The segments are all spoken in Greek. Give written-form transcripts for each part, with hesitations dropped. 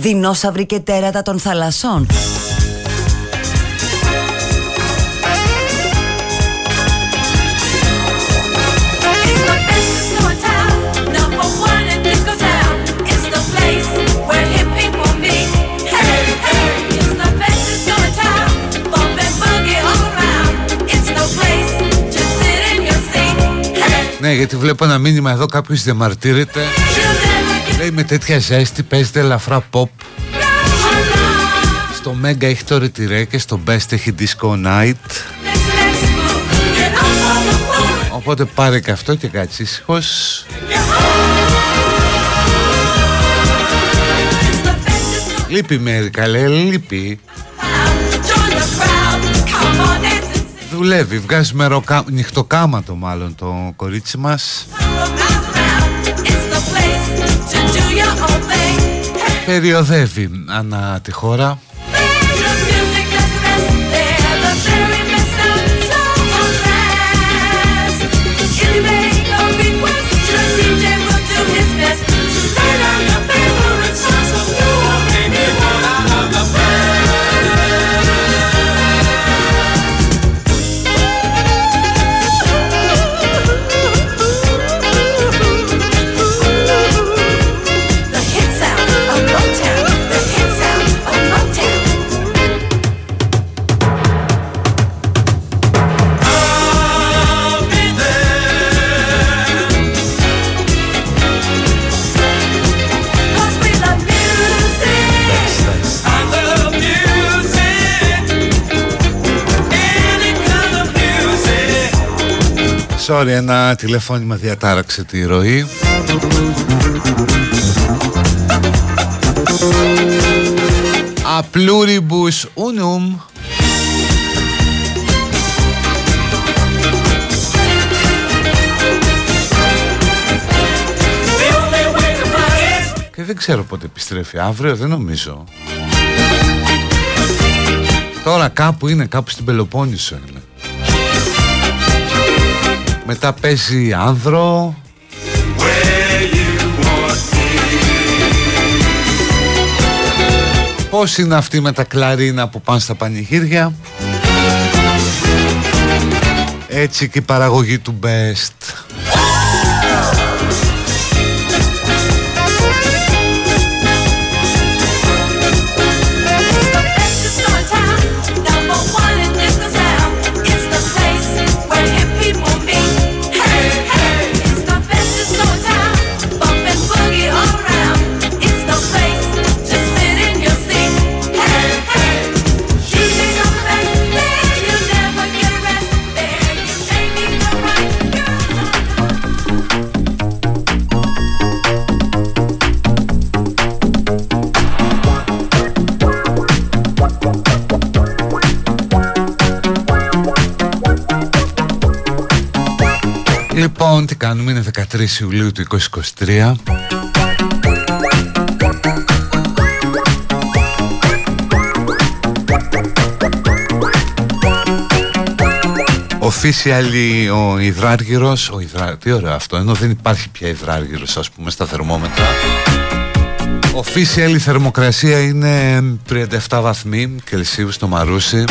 δεινόσαυροι και τέρατα των θαλασσών. Ναι, γιατί βλέπω ένα μήνυμα εδώ, κάποιος διαμαρτύρεται. Λέει με τέτοια ζέστη παίζεται ελαφρά pop. Στο Mega έχει το ρετυρέ και στο Best έχει Disco Night. Οπότε πάρε και αυτό και κάτσε ήσυχος. Λείπει μερικά, λέει, λείπει. Δουλεύει, βγάζουμε νυχτοκάματο μάλλον το κορίτσι μας. Περιοδεύει ανά τη χώρα. Sorry, ένα τηλεφώνημα διατάραξε τη ροή. Απλούριμπους ούνουμ. Και δεν ξέρω πότε επιστρέφει. Αύριο δεν νομίζω. Τώρα κάπου είναι, κάπου στην Πελοπόννησο είναι. Μετά παίζει άνδρο. Πώς είναι αυτοί με τα κλαρίνα που πάνε στα πανηγύρια. Έτσι και η παραγωγή του Best. Λοιπόν, τι κάνουμε, είναι 13 Ιουλίου του 2023. Officially ο υδράργυρος, τι ωραίο αυτό, ενώ δεν υπάρχει πια υδράργυρος, ας πούμε, στα θερμόμετρα. Officially η θερμοκρασία είναι 37 βαθμοί Κελσίου στο Μαρούσι.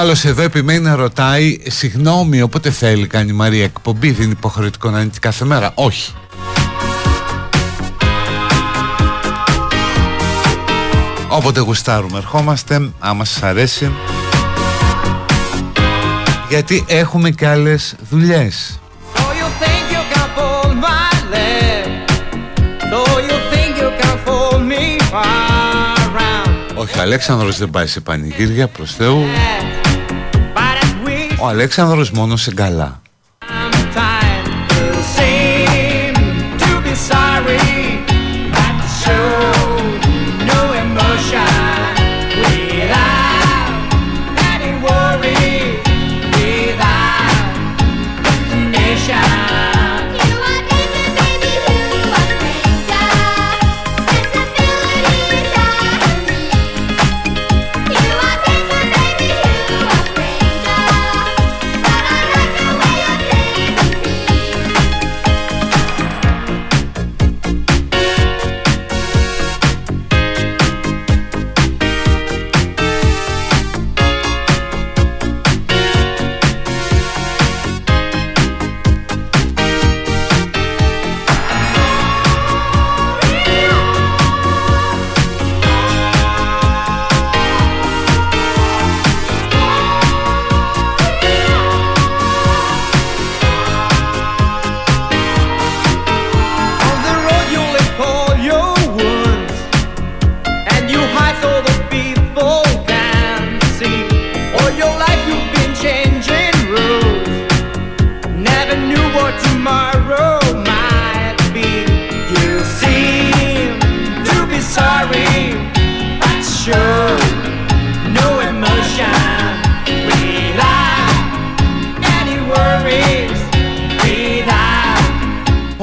Άλλος εδώ επιμένει να ρωτάει, συγγνώμη, όποτε θέλει κάνει η Μαρία εκπομπή, δεν είναι υποχρεωτικό να είναι κάθε μέρα. Όχι. Όποτε γουστάρουμε ερχόμαστε, άμα σας αρέσει. Γιατί έχουμε και άλλες δουλειές. Όχι, ο Αλέξανδρος δεν πάει σε πανηγύρια, προς Θεού. Ο Αλέξανδρος μόνος σε γκαλά.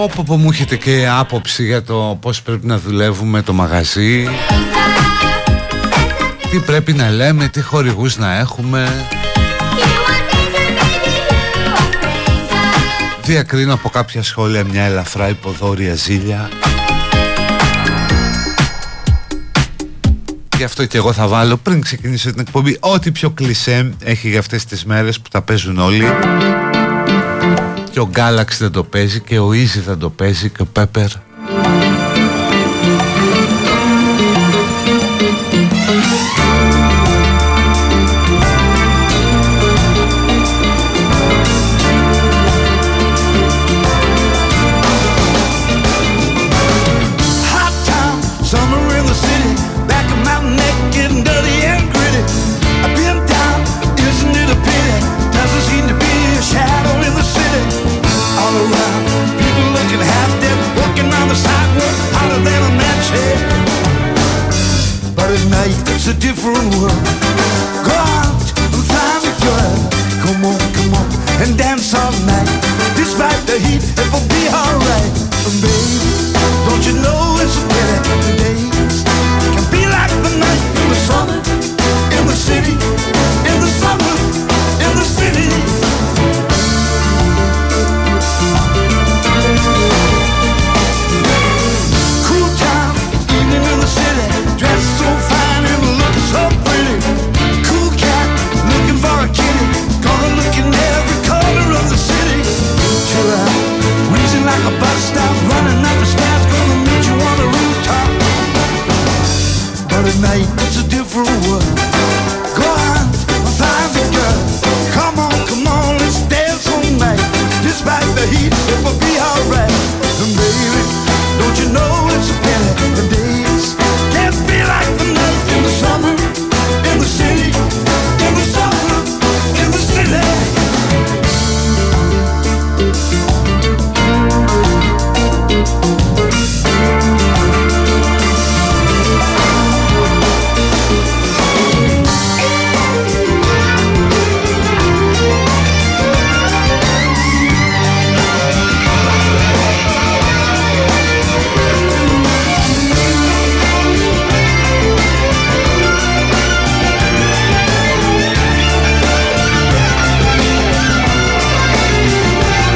Όπου μου έχετε και άποψη για το πώς πρέπει να δουλεύουμε το μαγαζί, τι πρέπει να λέμε, τι χορηγούς να έχουμε. Διακρίνω από κάποια σχόλια μια ελαφρά υποδόρια ζήλια. Γι' αυτό και εγώ θα βάλω πριν ξεκινήσω την εκπομπή ό,τι πιο κλισέ έχει για αυτές τις μέρες που τα παίζουν όλοι. Και ο Galaxy δεν το παίζει, και ο Easy δεν το παίζει, και ο Pepper. It's a different world. Go out and find a girl. Come on, come on, and dance all night. Despite the heat, it will be alright. And baby, don't you know it's a pity the days can be like the night. In the summer, in the city, in the summer, in the city.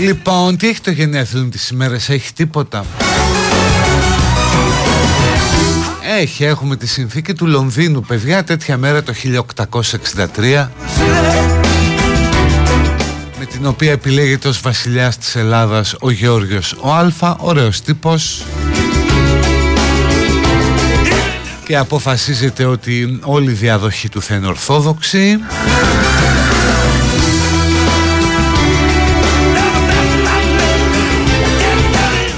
Λοιπόν, τι έχει το γενέθλιο μου τις ημέρες, έχει τίποτα? Έχουμε τη συνθήκη του Λονδίνου, παιδιά, τέτοια μέρα το 1863, με την οποία επιλέγεται ως βασιλιάς της Ελλάδας ο Γεώργιος ο Αλφα, ωραίος τύπος, και αποφασίζεται ότι όλη η διαδοχή του θα είναι ορθόδοξη.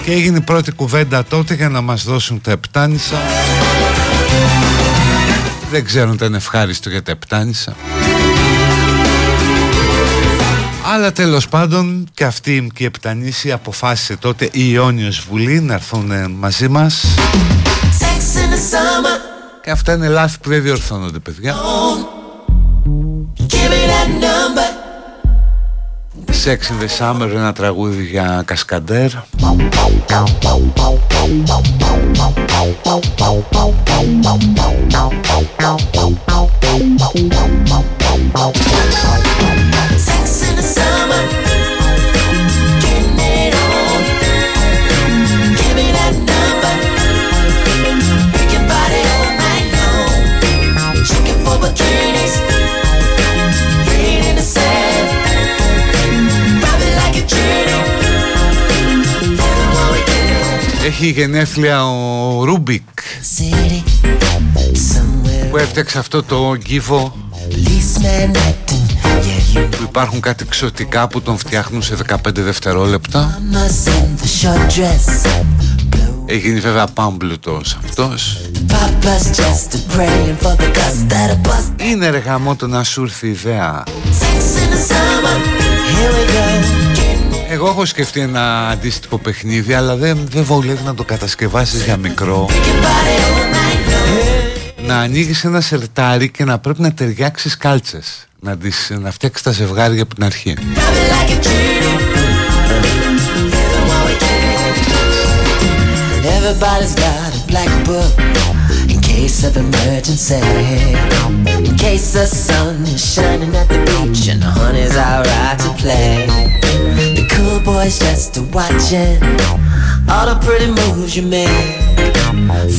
Και έγινε η πρώτη κουβέντα τότε για να μας δώσουν τα επτάνησα. Δεν ξέρω αν ήταν ευχάριστο για τα επτάνησα, αλλά τέλος πάντων και αυτή η επτανήση αποφάσισε τότε η Ιόνιος Βουλή να έρθουν μαζί μας. Και αυτά είναι λάθη που δεν διορθώνονται, παιδιά. Sex in the Summer, ένα τραγούδι για Κασκαντέρ. Έχει γενέθλια ο Ρούμπικ, που έφτιαξε αυτό το γκίβο που υπάρχουν κάτι εξωτικά που τον φτιάχνουν σε 15 δευτερόλεπτα. Έχει γίνει βέβαια πάμπλουτος αυτός. Είναι ρε γαμό το να σου έρθει η ιδέα. Εγώ έχω σκεφτεί ένα αντίστοιχο παιχνίδι, αλλά δεν βολεύει να το κατασκευάσεις για μικρό. Να ανοίγεις ένα σερτάρι και να πρέπει να ταιριάξεις κάλτσες. Να φτιάξεις τα ζευγάρια από την αρχή. Everybody's got a black book in case of emergency. In case the sun is shining at the beach and the honey's out right to play. The cool boys just to watch it. All the pretty moves you make.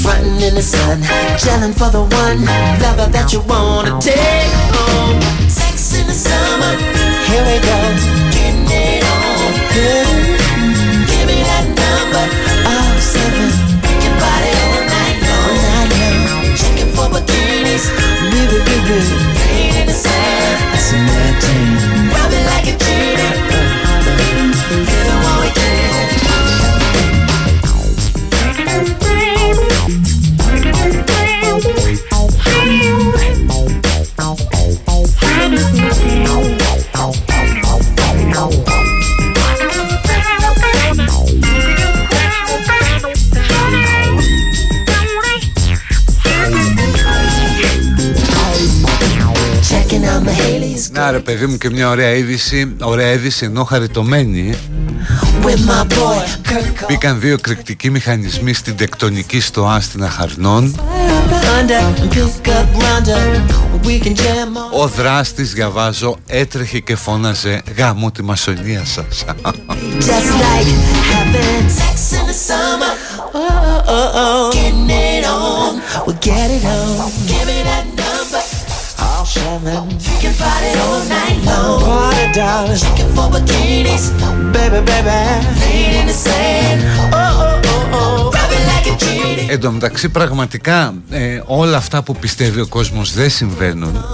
Frontin' in the sun, chillin' for the one lover that you wanna take home. Sex in the summer, here we go, getting it on. Give me that number. Άρα παιδί μου και μια ωραία είδηση. Ωραία είδηση ενώ χαριτωμένη. Μπήκαν δύο εκρηκτικοί μηχανισμοί στην τεκτονική στοά στην Αχαρνών. Ο δράστης, διαβάζω, έτρεχε και φώναζε «Γάμω τη μασονία σας». Εν τω μεταξύ πραγματικά όλα αυτά που πιστεύει ο κόσμος δεν συμβαίνουν.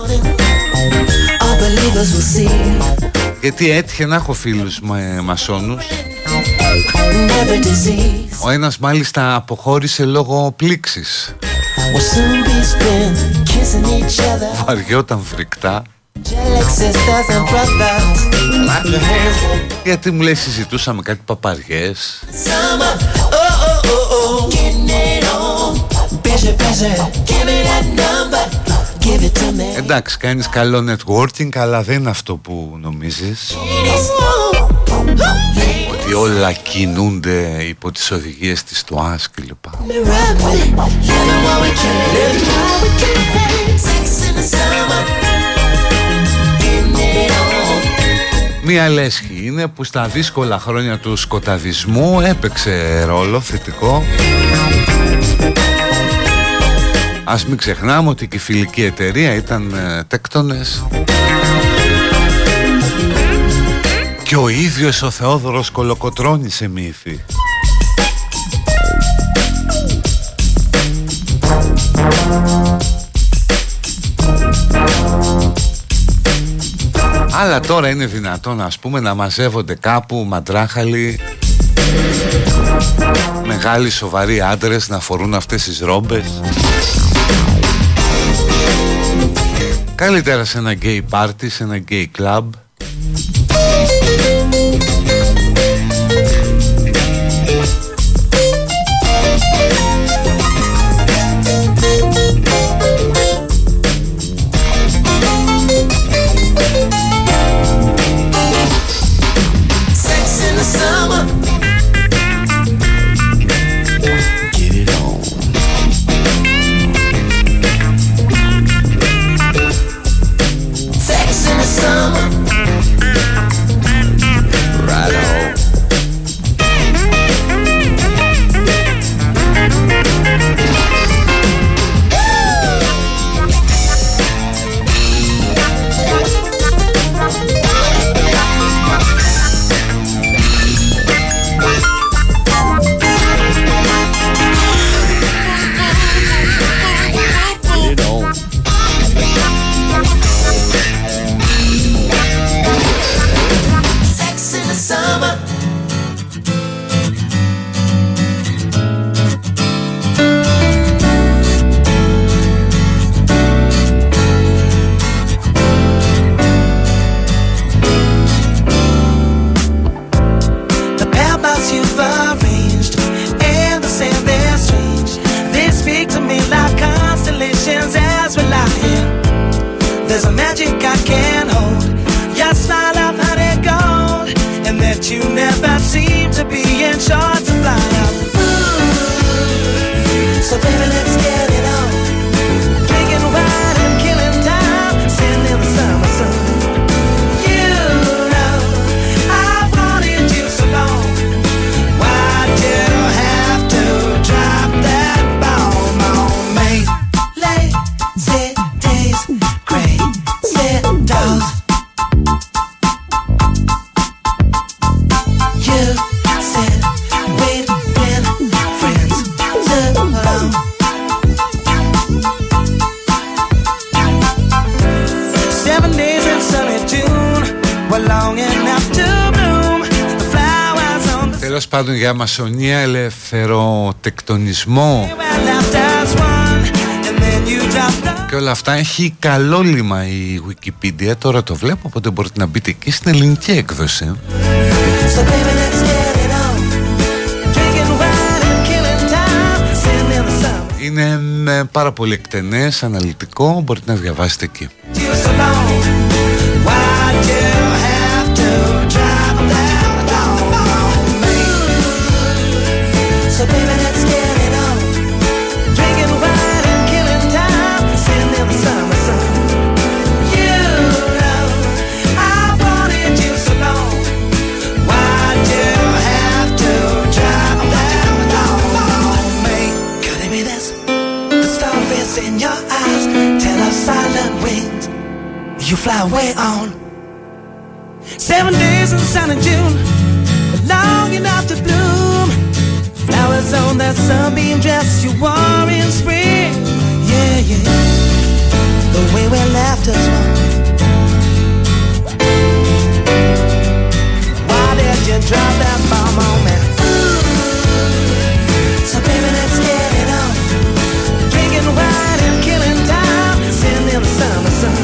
Γιατί έτυχε να έχω φίλους μασόνους. Ο ένας μάλιστα αποχώρησε λόγω πλήξης. Βαριόταν φρικτά. Γιατί μου λέει συζητούσαμε κάτι παπαριές. Εντάξει, κάνεις καλό networking, αλλά δεν είναι αυτό που νομίζεις, ότι όλα κινούνται υπό τις οδηγίες της ΤΟΑΣ κλπ. Μία λέσχη είναι που στα δύσκολα χρόνια του σκοταδισμού έπαιξε ρόλο θετικό. Ας μην ξεχνάμε ότι και η Φιλική Εταιρεία ήταν τέκτονες. Και ο ίδιος ο Θεόδωρος Κολοκοτρώνης εμήθη. Αλλά τώρα είναι δυνατόν, ας πούμε, να μαζεύονται κάπου μαντράχαλοι, μεγάλοι σοβαροί άντρες να φορούν αυτές τις ρόμπες. Καλύτερα σε ένα γκέι πάρτι, σε ένα γκέι κλαμπ. But you never seem to be in charge of life. So baby, let's get it on. Drinking wine and killing time, sitting in the summer sun. You know I wanted you so long. Why'd you have to drop that bomb on me? Lazy days, crazy dolls. Τέλος πάντων, για μασονία, ελευθεροτεκτονισμό και όλα αυτά έχει καλόλυμα η Wikipedia, τώρα το βλέπω, οπότε μπορείτε να μπείτε εκεί στην ελληνική έκδοση. Είναι πάρα πολύ εκτενές, αναλυτικό, μπορείτε να διαβάσετε εκεί. You fly way on 7 days in the sun in June, long enough to bloom. Flowers on that sunbeam dress you wore in spring. Yeah, yeah. The way we left us one. Why did you drop that bomb on me? So baby, let's get it on. Drinking wine and killing time, sitting in the summer sun.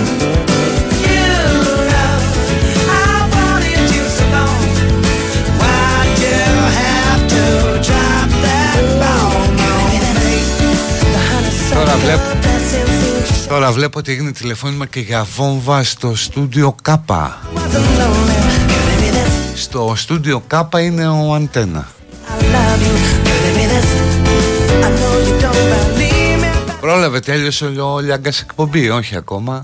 Τώρα βλέπω ότι έγινε τηλεφώνημα και για βόμβα στο στούντιο Κάπα. Στο στούντιο Κάπα είναι ο Αντένα. Πρόλαβε, τέλειωσε ο Λιάγκας εκπομπή, όχι ακόμα.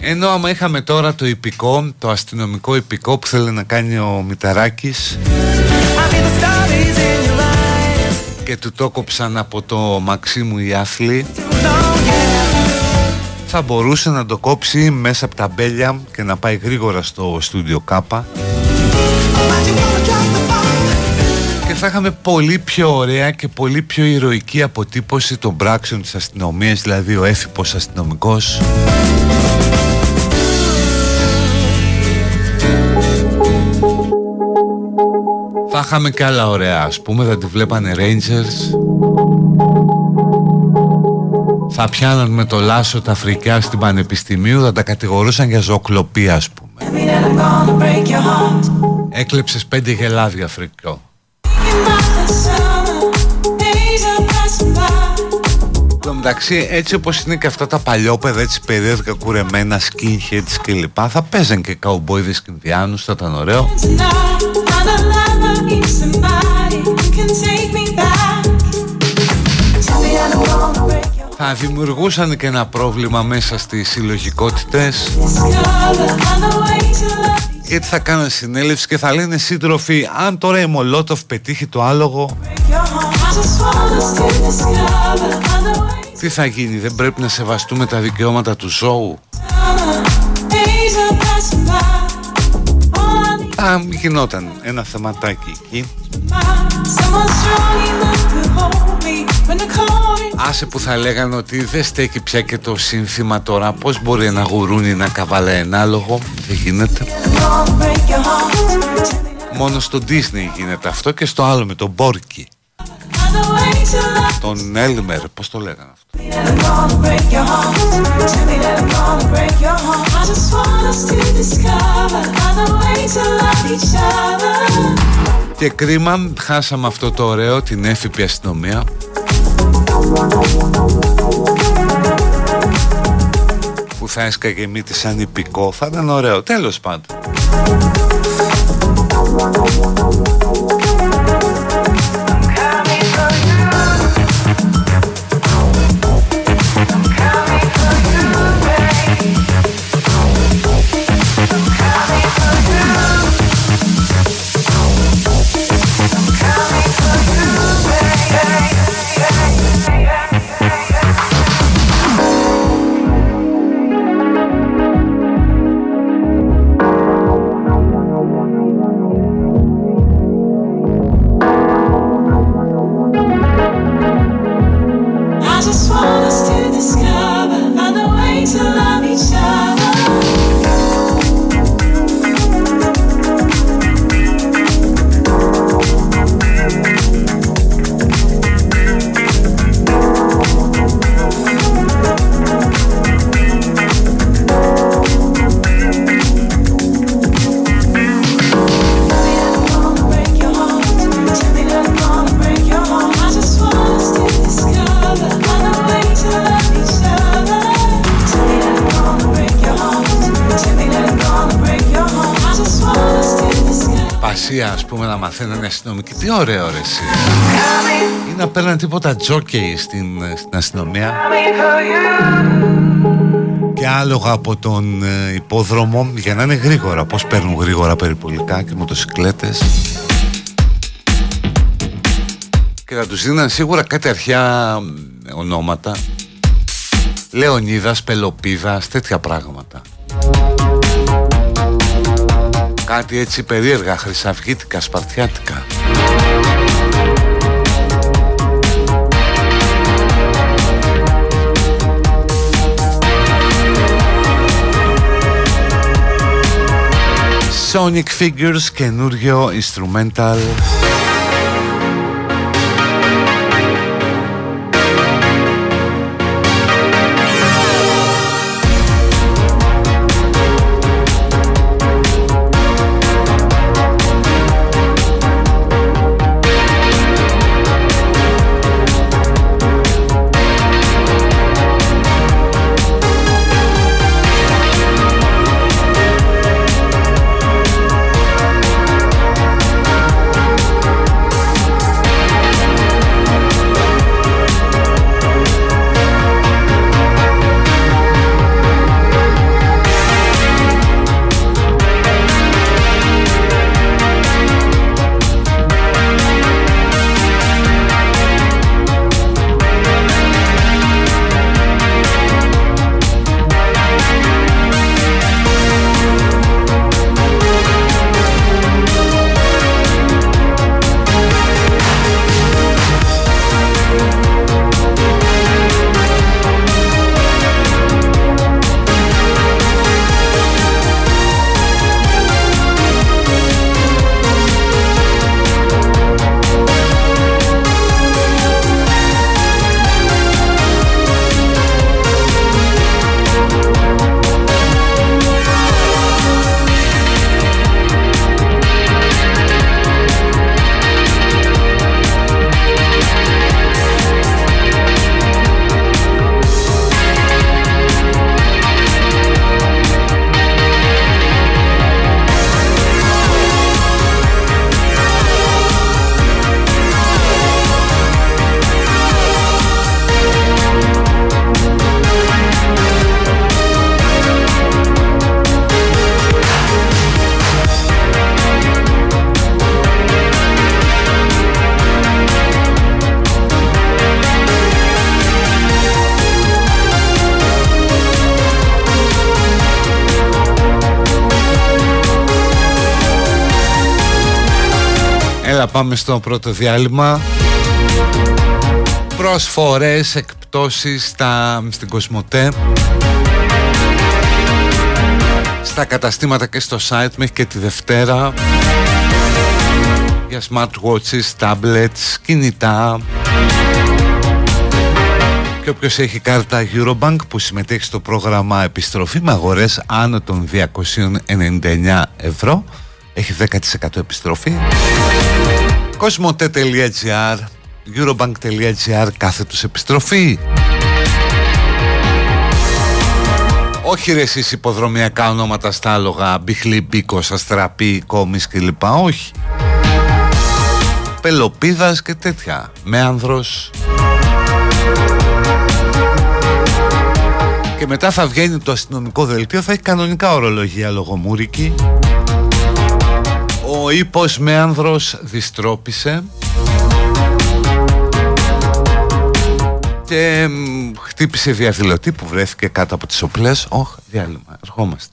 Ενώ άμα είχαμε τώρα το ιππικό, το αστυνομικό ιππικό που θέλει να κάνει ο Μηταράκης και του το κόψαν από το μαξί μου οι άθλοι, θα μπορούσε να το κόψει μέσα από τα μπέλια και να πάει γρήγορα στο στούντιο Κάπα και θα είχαμε πολύ πιο ωραία και πολύ πιο ηρωική αποτύπωση των πράξεων της αστυνομίας, δηλαδή ο έφυπος αστυνομικός θα είχαμε κι άλλα ωραία, ας πούμε, θα τη βλέπανε Rangers, θα πιάναν με το λάσο τα φρικιά στην Πανεπιστημίου, θα τα κατηγορούσαν για ζωοκλοπία, ας πούμε. Έκλεψες 5 γελάδια φρικιό. Εντάξει, έτσι όπως είναι και αυτά τα παλιόπαιδα, έτσι περίεργα κουρεμένα, skinheads κλπ, θα παίζαν και καουμπόιδες και Ινδιάνους, θα ήταν ωραίο. Θα δημιουργούσαν και ένα πρόβλημα μέσα στις συλλογικότητες, γιατί θα κάνουν συνέλευση και θα λένε σύντροφοι, αν τώρα η Μολότοφ πετύχει το άλογο, τι θα γίνει, δεν πρέπει να σεβαστούμε τα δικαιώματα του ζώου? Θα γινόταν ένα θεματάκι εκεί. Άσε που θα λέγανε ότι δεν στέκει πια και το σύνθημα τώρα, πώς μπορεί ένα γουρούνι να καβαλάει ένα άλογο, δεν γίνεται. Μόνο στο Disney γίνεται αυτό και στο άλλο με τον Μπόρκι, τον Έλμερ, πώς το λέγανε αυτό. Και κρίμα, χάσαμε αυτό το ωραίο, την έφυπη αστυνομία. Που θα έσκαγε μύτη σαν υπηκό, θα ήταν ωραίο. Τέλος πάντων. Μαθαίνανε αστυνομικοί, τι ωραίο ρε εσύ. Ή να παίρνανε τίποτα τζόκεϊ στην αστυνομία και άλογα από τον υπόδρομο για να είναι γρήγορα. Πώς παίρνουν γρήγορα περιπολικά και μοτοσυκλέτες, και να τους δίνανε σίγουρα κάτι αρχαία ονόματα, Λεωνίδας, Πελοπίδας, τέτοια πράγματα. Κάτι έτσι περίεργα, χρυσαυγίτικα, σπαρτιάτικα. Sonic Figures, καινούριο instrumental. Πάμε στο πρώτο διάλειμμα. Προσφορές, εκπτώσεις στην Κοσμοτέ, στα καταστήματα και στο site μέχρι και τη Δευτέρα, για smartwatches, tablets, κινητά. Και όποιος έχει κάρτα Eurobank που συμμετέχει στο πρόγραμμα επιστροφή με αγορές άνω των 299 ευρώ, έχει 10% επιστροφή. Cosmote.gr, Eurobank.gr, κάθε τους επιστροφή. Όχι ρε εσείς υποδρομιακά ονόματα στα άλογα, Μπιχλή, Μπίκος, Αστραπή, Κόμις κλπ. Όχι. Πελοπίδας και τέτοια. Μέανδρος. Και μετά θα βγαίνει το αστυνομικό δελτίο, θα έχει κανονικά ορολογία λογομούρικη. Ο ύπος Μέανδρος διστρόπησε και χτύπησε διαδηλωτή που βρέθηκε κάτω από τις οπλές. Όχ, διάλειμμα, ερχόμαστε.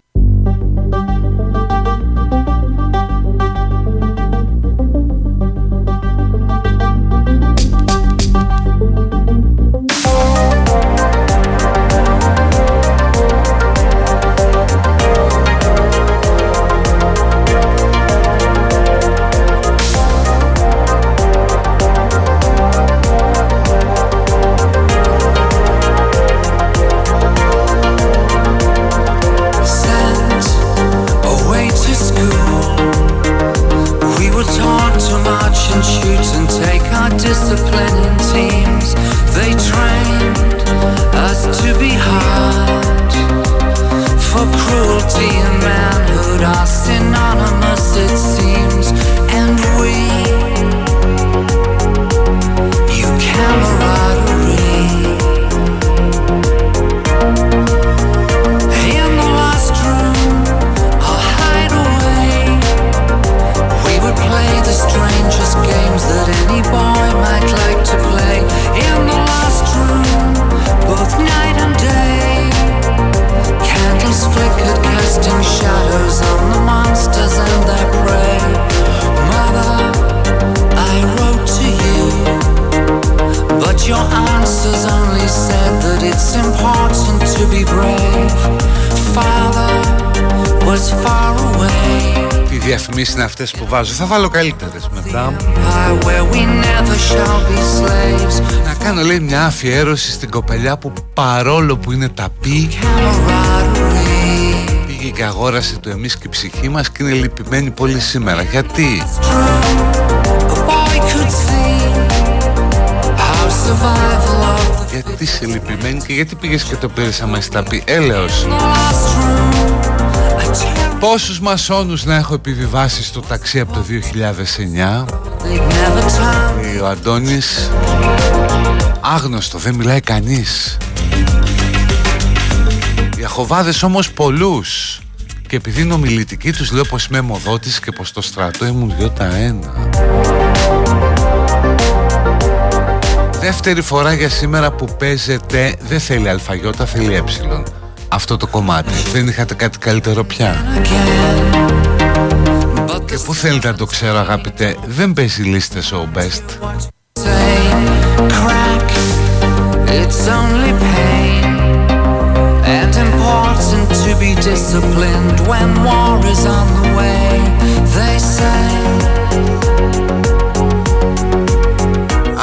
Είναι αυτές που βάζω. Θα βάλω καλύτερες μετά. Να κάνω λέει μια αφιέρωση στην κοπελιά που παρόλο που είναι ταπή πήγε και αγόρασε το εμείς και η ψυχή μας και είναι λυπημένη πολύ σήμερα. Γιατί? Γιατί είσαι λυπημένη και γιατί πήγες και το πήρες άμα είσαι ταπή? Έλεος. Πόσους μασόνους να έχω επιβιβάσει στο ταξί από το 2009. Ο Αντώνης άγνωστο, δεν μιλάει κανείς. Οι αχοβάδες όμως πολλούς. Και επειδή είναι ομιλητικοί τους λέω πως είμαι αιμοδότης και πως το στρατό ήμουν 2-1. Δεύτερη φορά για σήμερα που παίζετε. Δεν θέλει αλφαγιώτα, θέλει έψιλον. Αυτό το κομμάτι. Δεν είχατε κάτι καλύτερο πια? Και πού θέλετε να το ξέρω αγαπητέ? Δεν παίζει λίστες ο Best.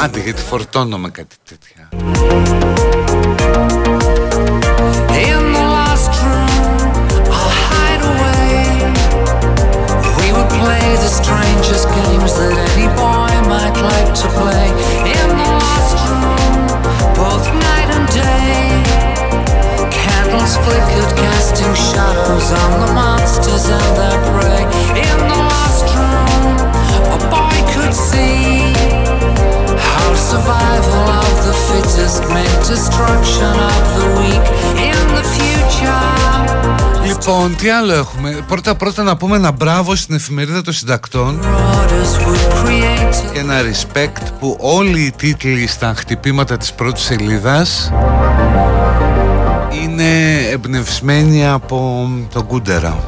Άντε γιατί φορτώνω με κάτι τέτοια. Λοιπόν, τι άλλο έχουμε? Πρώτα να πούμε ένα μπράβο στην εφημερίδα των συντακτών και ένα respect που όλοι οι τίτλοι στα χτυπήματα της πρώτης σελίδας είναι εμπνευσμένοι από τον Κούντερα.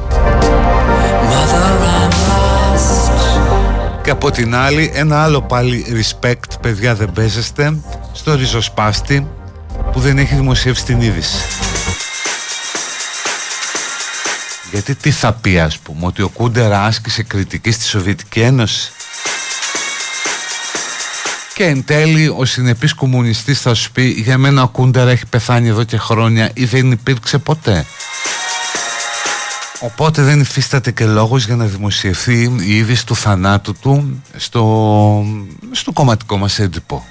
Και από την άλλη ένα άλλο πάλι respect, παιδιά δεν παίζεστε, στο ριζοσπάστη που δεν έχει δημοσιεύσει την είδηση. Γιατί τι θα πει ας πούμε, ότι ο Κούντερα άσκησε κριτική στη Σοβιετική Ένωση? Και εν τέλει ο συνεπής κομμουνιστής θα σου πει για μένα ο Κούντερα έχει πεθάνει εδώ και χρόνια ή δεν υπήρξε ποτέ. Οπότε δεν υφίσταται και λόγος για να δημοσιευθεί η είδηση του θανάτου του στο κομματικό μας έντυπο.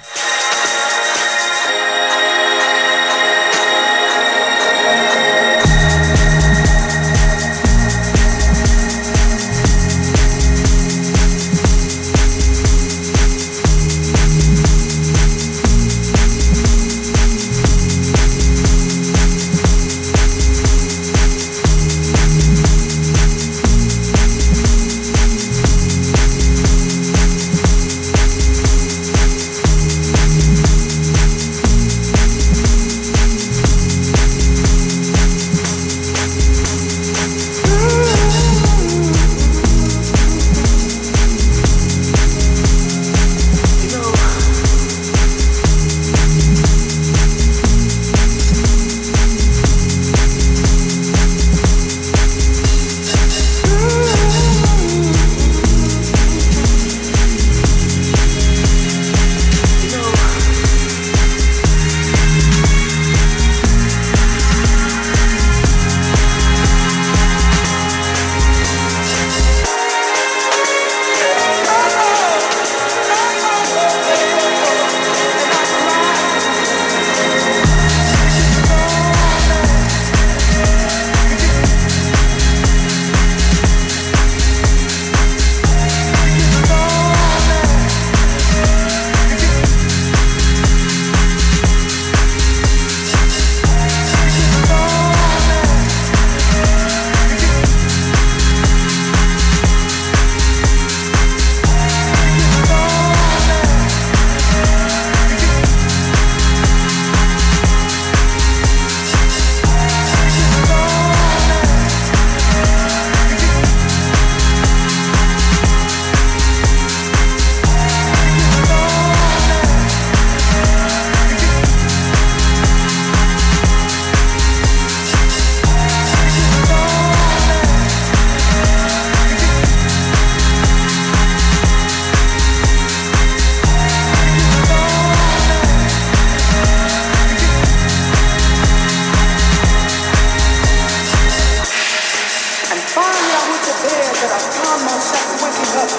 rising up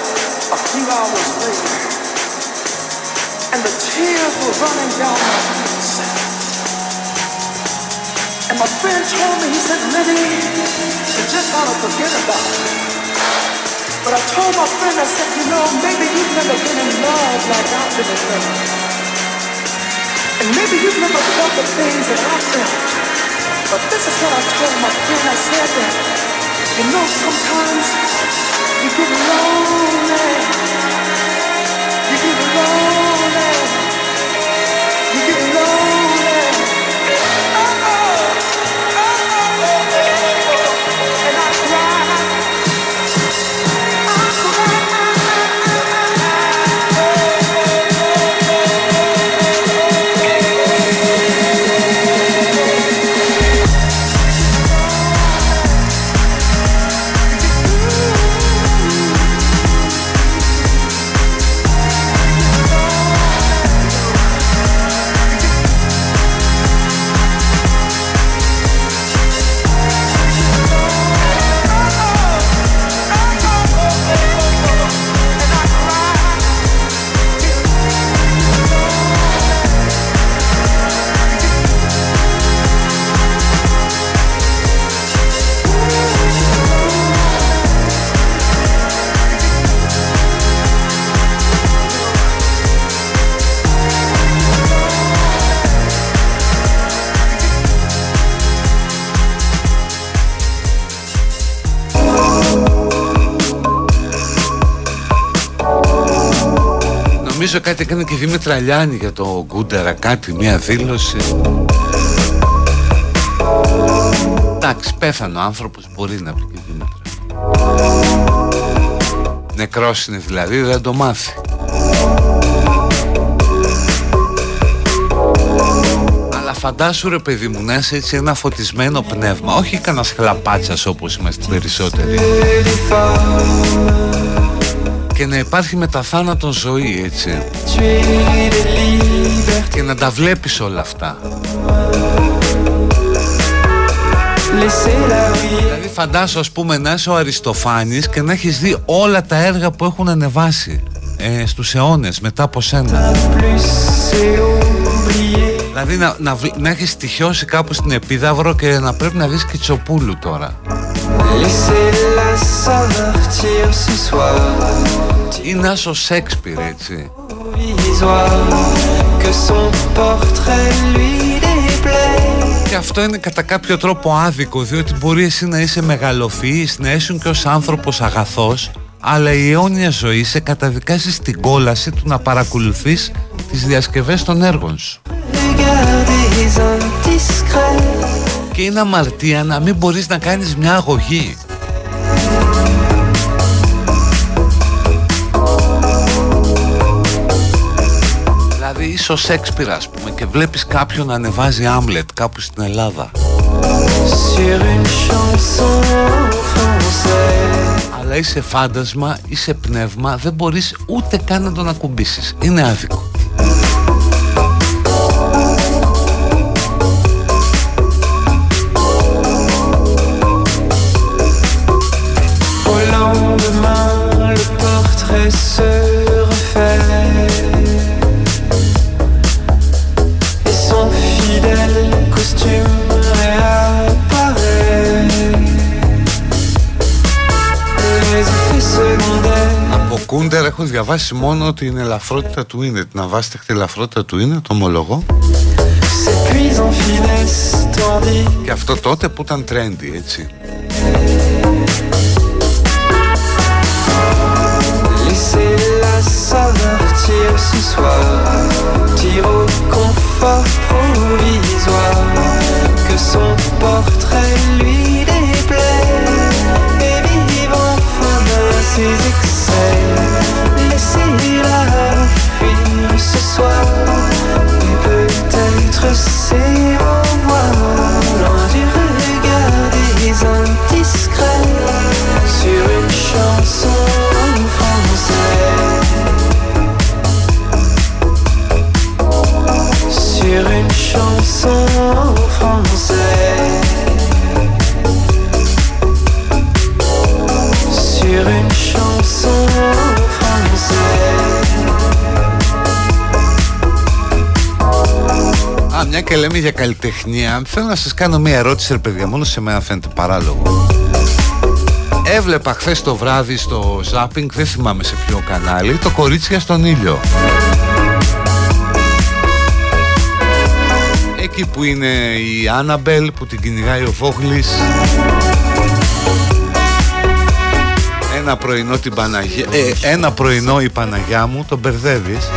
a few hours later, and the tears were running down my face. And my friend told me, he said, Liddy, you just ought to forget about it. But I told my friend, I said, you know, maybe you've never been in love like I've been in love. And maybe you've never felt the things that I felt. But this is what I told my friend, I said that, you know, sometimes you get lonely, you get lonely, you get lonely, oh, oh, oh, oh, oh, and I cried, κάτι έκανε και η Δήμητρα Λιάνη για το Κούντερα, κάτι, μια δήλωση. Εντάξει, πέθανε ο άνθρωπος, μπορεί να πει και η Δήμητρα. Νεκρός είναι δηλαδή, δεν το μάθει. Αλλά φαντάσου ρε παιδί μου να είσαι έτσι ένα φωτισμένο πνεύμα, όχι κανένας χλαπάτσας όπως είμαστε περισσότεροι. Και να υπάρχει με τα θάνατον ζωή, έτσι. Και να τα βλέπεις όλα αυτά. Δηλαδή φαντάσου ας πούμε να είσαι ο Αριστοφάνης και να έχεις δει όλα τα έργα που έχουν ανεβάσει στους αιώνες μετά από σένα. Δηλαδή να έχεις τυχιώσει κάπου στην Επίδαυρο και να πρέπει να δεις Κιτσοπούλου τώρα. Ή να είσαι ο Σέξπιρ, έτσι. Και αυτό είναι κατά κάποιο τρόπο άδικο, διότι μπορεί εσύ να είσαι μεγαλοφυής, να ήσουν και ως άνθρωπος αγαθός, αλλά η αιώνια ζωή σε καταδικάζει στην κόλαση του να παρακολουθείς τις διασκευές των έργων σου. Και είναι αμαρτία να μην μπορείς να κάνεις μια αγωγή. Δηλαδή είσαι ο Σέξπιρ ας πούμε και βλέπεις κάποιον να ανεβάζει Άμλετ κάπου στην Ελλάδα. Αλλά είσαι φάντασμα, είσαι πνεύμα, δεν μπορείς ούτε καν να τον ακουμπήσεις. Είναι άδικο. Από Κούντερα έχω διαβάσει μόνο ότι είναι ελαφρότητα του ίνετ. Να βάστεχτε ελαφρότητα του ίνετ, ομολογώ. Και αυτό τότε που ήταν trendy, έτσι. Sur une chanson και λέμε για καλλιτεχνία, θέλω να σας κάνω μία ερώτηση, ρε παιδιά. Μόνο σε μένα φαίνεται παράλογο. Έβλεπα χθες το βράδυ στο Ζάπνικ, δεν θυμάμαι σε ποιο κανάλι, το Κορίτσια στον Ήλιο. Εκεί που είναι η Άναμπελ που την κυνηγάει ο Βόγλης. Ένα πρωινό, η Παναγιά μου, τον μπερδεύεις.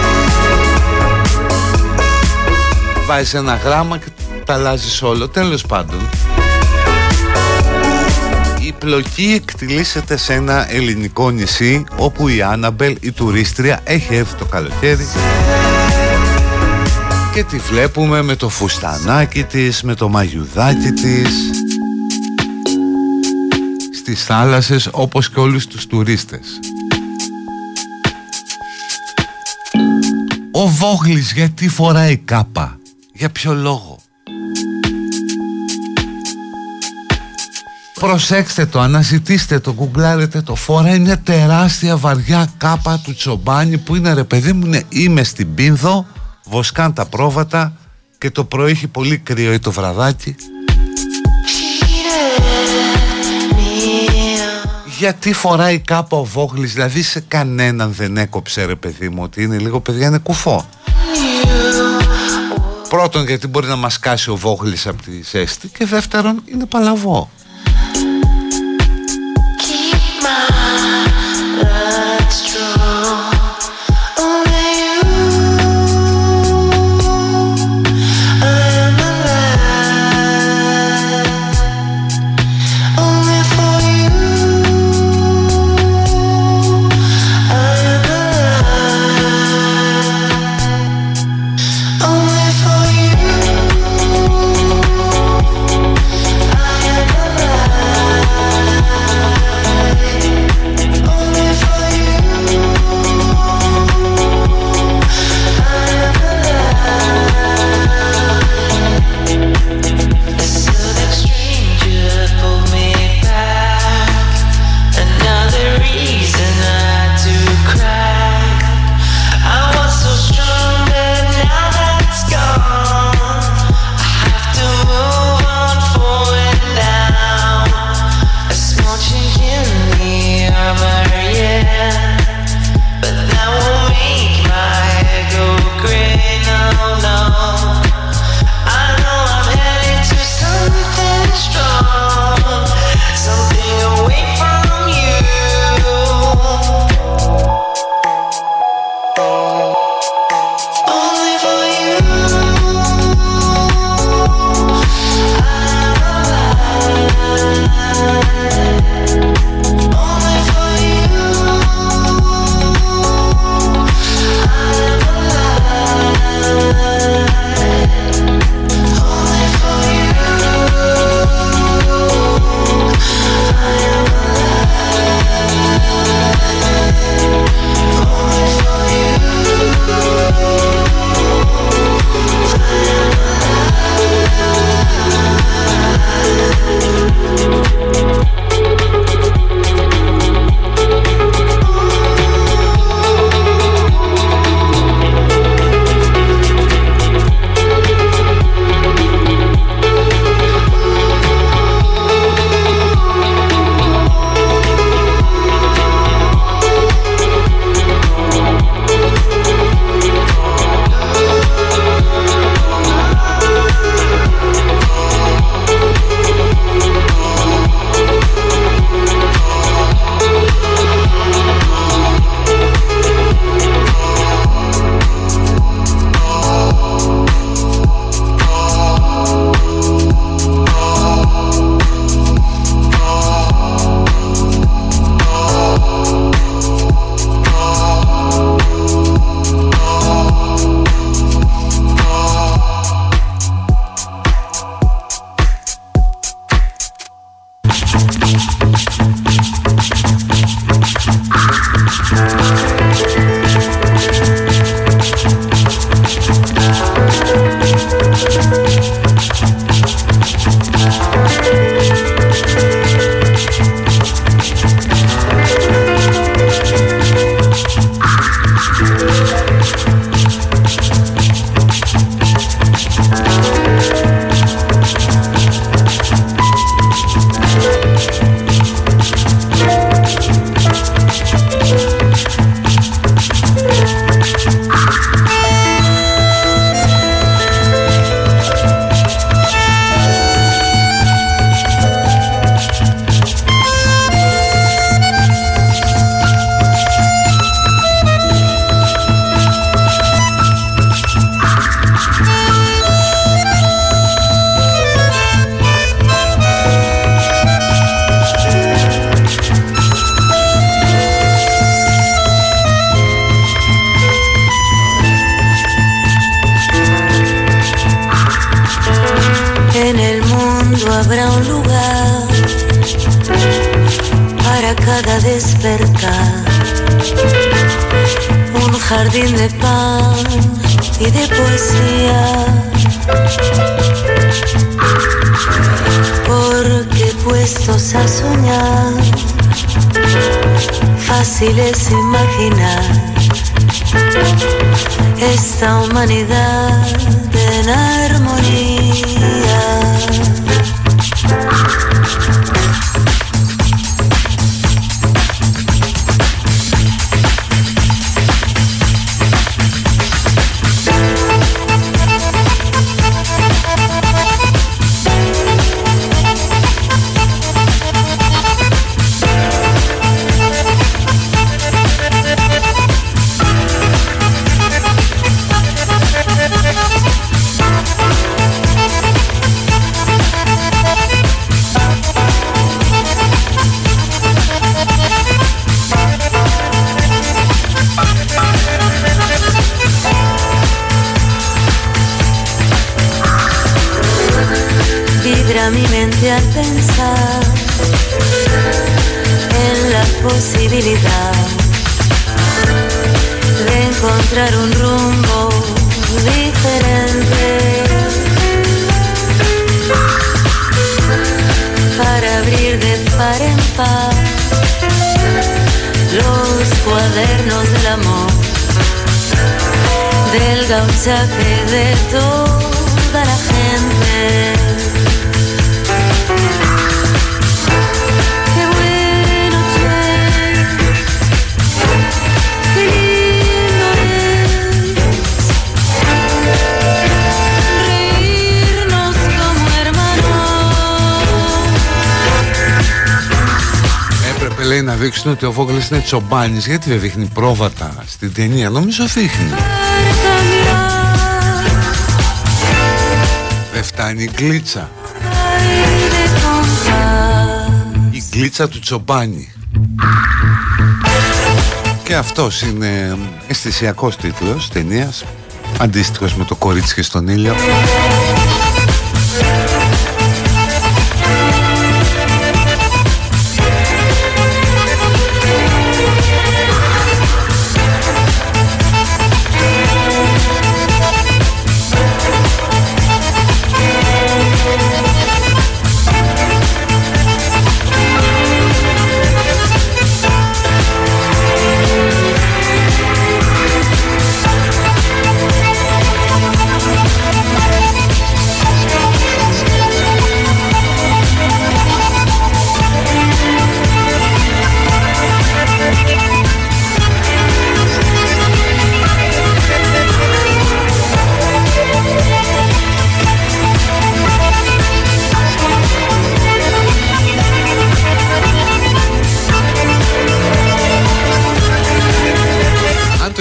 Βάζεις ένα γράμμα και τα αλλάζεις όλο. Τέλος πάντων, η πλοκή εκτιλήσεται σε ένα ελληνικό νησί όπου η Άναμπελ, η τουρίστρια, έχει έρθει το καλοκαίρι και τη βλέπουμε με το φουστανάκι της, με το μαγιουδάκι της, στις θάλασσες όπως και όλους τους τουρίστες. Ο Βόγλης γιατί φοράει κάπα, για ποιο λόγο? Προσέξτε το, αναζητήστε το, γκουγκλάρετε το. Φοράει μια τεράστια βαριά κάπα του Τσομπάνη που είναι, ρε παιδί μου, είμαι στην Πίνδο, βοσκάν τα πρόβατα και το πρωί έχει πολύ κρύο ή το βραδάκι. Γιατί φοράει κάπου ο Βόγλης, δηλαδή σε κανέναν δεν έκοψε, ρε παιδί μου, ότι είναι λίγο, παιδιά, είναι κουφό. Πρώτον, γιατί μπορεί να μας κάσει ο Βόγλης από τη ζέστη, και δεύτερον, είναι παλαβό. despertar. Un jardín de pan y de poesía. Porque puestos a soñar, fácil es imaginar esta humanidad en armonía. Al pensar en la posibilidad de encontrar un rumbo diferente para abrir de par en par los cuadernos del amor, del gauchaje de toda la gente. Λέει να δείξουν ότι ο Βόγλης είναι Τσομπάνης. Γιατί δεν δείχνει πρόβατα στην ταινία? Νομίζω δείχνει. Δεν φτάνει η γκλίτσα. Η γκλίτσα του Τσομπάνη. Και αυτός είναι αισθησιακός τίτλος ταινίας, αντίστοιχος με το κορίτσι και στον ήλιο.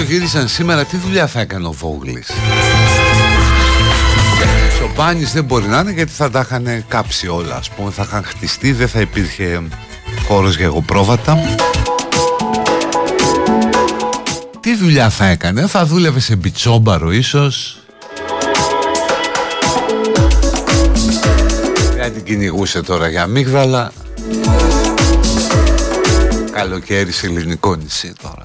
Γύρισαν σήμερα, τι δουλειά θα έκανε ο Βόγλης? Ο Πάνης δεν μπορεί να είναι, γιατί θα τα είχαν κάψει όλα, ας πούμε, θα είχαν χτιστεί, δεν θα υπήρχε χώρος για εγωπρόβατα. Τι δουλειά θα έκανε? Θα δούλευε σε μπιτσόμπαρο ίσως. Δεν την κυνηγούσε τώρα για αμύγδαλα. Καλοκαίρι σε ελληνικό νησί τώρα.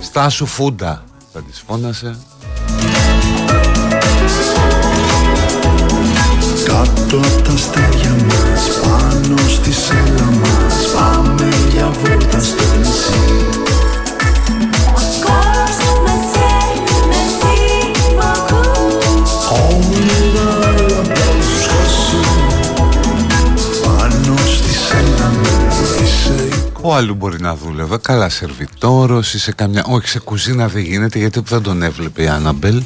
Στάσου φούντα θα της φώνασε. Κάτω απ' τα αστέρια μας, πάνω στη σέλα μας, πάμε για βόλτα στο νησί. Ο άλλου μπορεί να δούλευε καλά σερβιτόρος ή σε καμιά... Όχι, σε κουζίνα δεν γίνεται, γιατί που δεν τον έβλεπε η Άναμπελ.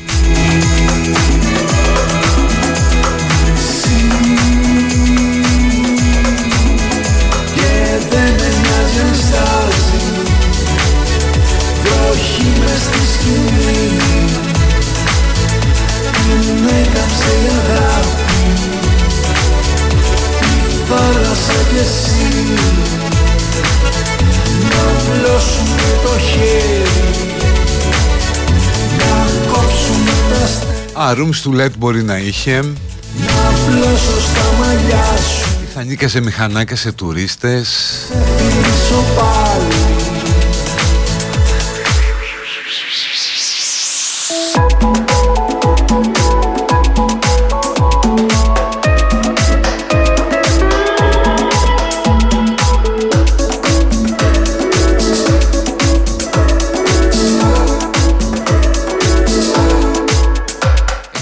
Rooms to let μπορεί να είχε. Να στα μαλλιά σου. Μηχανάκια σε μηχανάκια, σε τουρίστες.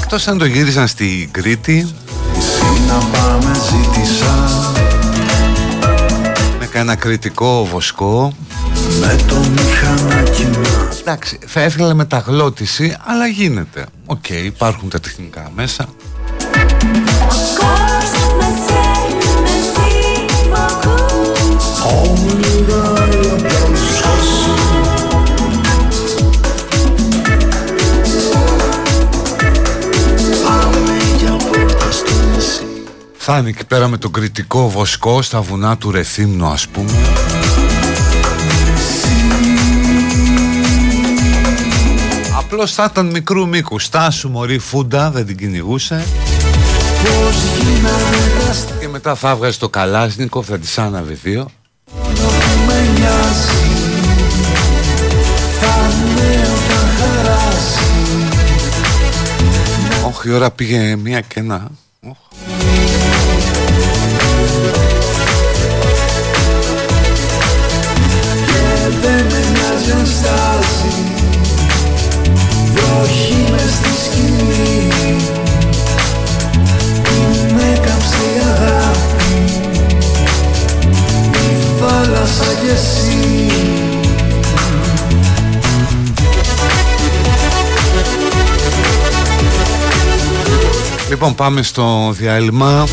Εκτός αν το γύρισαν στην Κρήτη με κάνα κριτικό βοσκό. Εντάξει, θα ήθελα μεταγλώτηση, αλλά γίνεται. Οκ, υπάρχουν τα τεχνικά μέσα. Θα είναι εκεί πέρα με τον κριτικό βοσκό στα βουνά του Ρεθύμνου, ας πούμε. Απλώς θα ήταν μικρού μήκου. Στάσου μωρή φούντα, δεν την κυνηγούσε. Και μετά θα έβγαζε το καλάσνικο, θα της άναβε δύο. Όχι, η ώρα πήγε 1:01. Λοιπόν, πάμε στο διάλειμμα.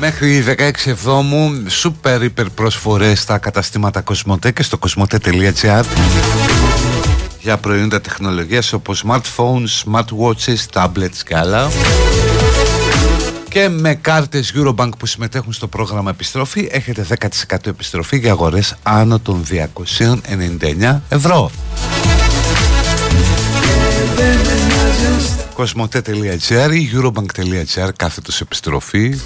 Μέχρι 16 Εβδόμου, σούπερ υπερπροσφορές στα καταστήματα Cosmote και στο cosmote.gr για προϊόντα τεχνολογίας όπως smartphones, smartwatches, tablets και άλλα. Και με κάρτες Eurobank που συμμετέχουν στο πρόγραμμα επιστροφή έχετε 10% επιστροφή για αγορές άνω των 299 ευρώ. Cosmote.gr ή Eurobank.gr / επιστροφή.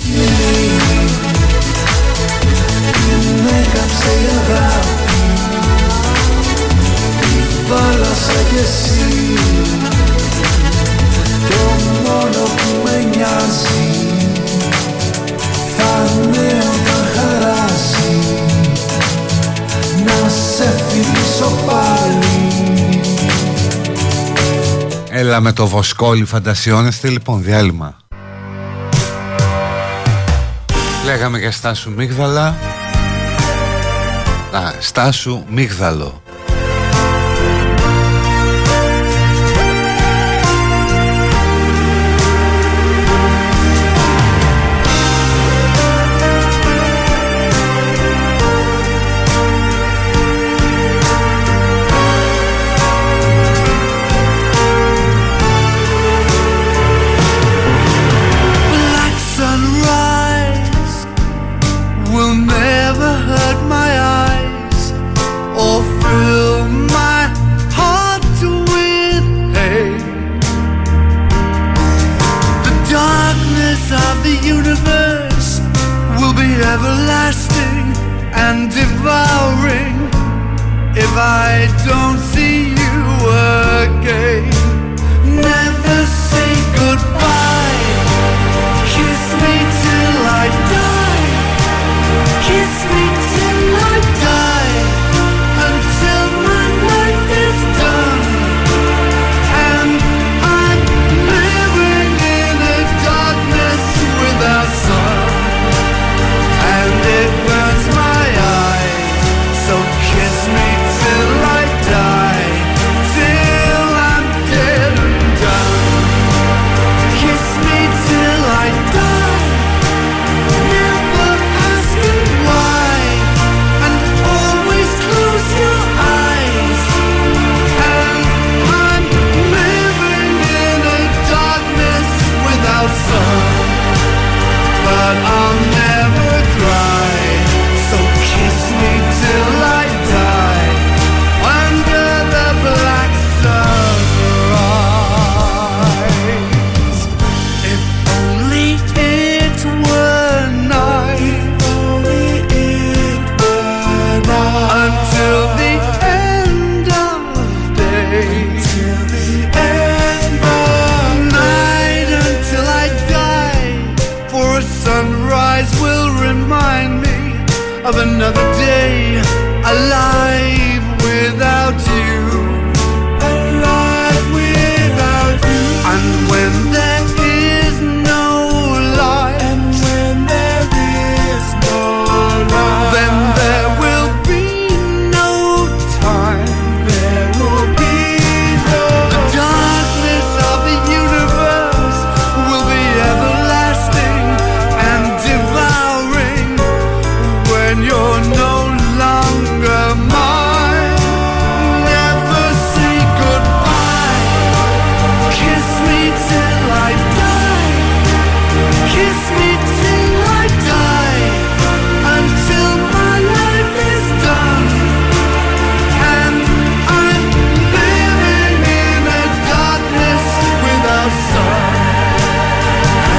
Έλα με το βοσκόλι, φαντασιώνεστε. Λοιπόν, διάλειμμα. Λέγαμε για Στάσου Μίγδαλα. Στάσου Μίγδαλο. eyes will remind me of another day, alive without you, alive without you. And when there is no light, and when there is no light, then there will be no time, there will be no time. The darkness of the universe will be everlasting and devouring when you're no longer mine. Never say goodbye, kiss me till I die, kiss me till I die, until my life is done, and I'm living in a darkness without sun,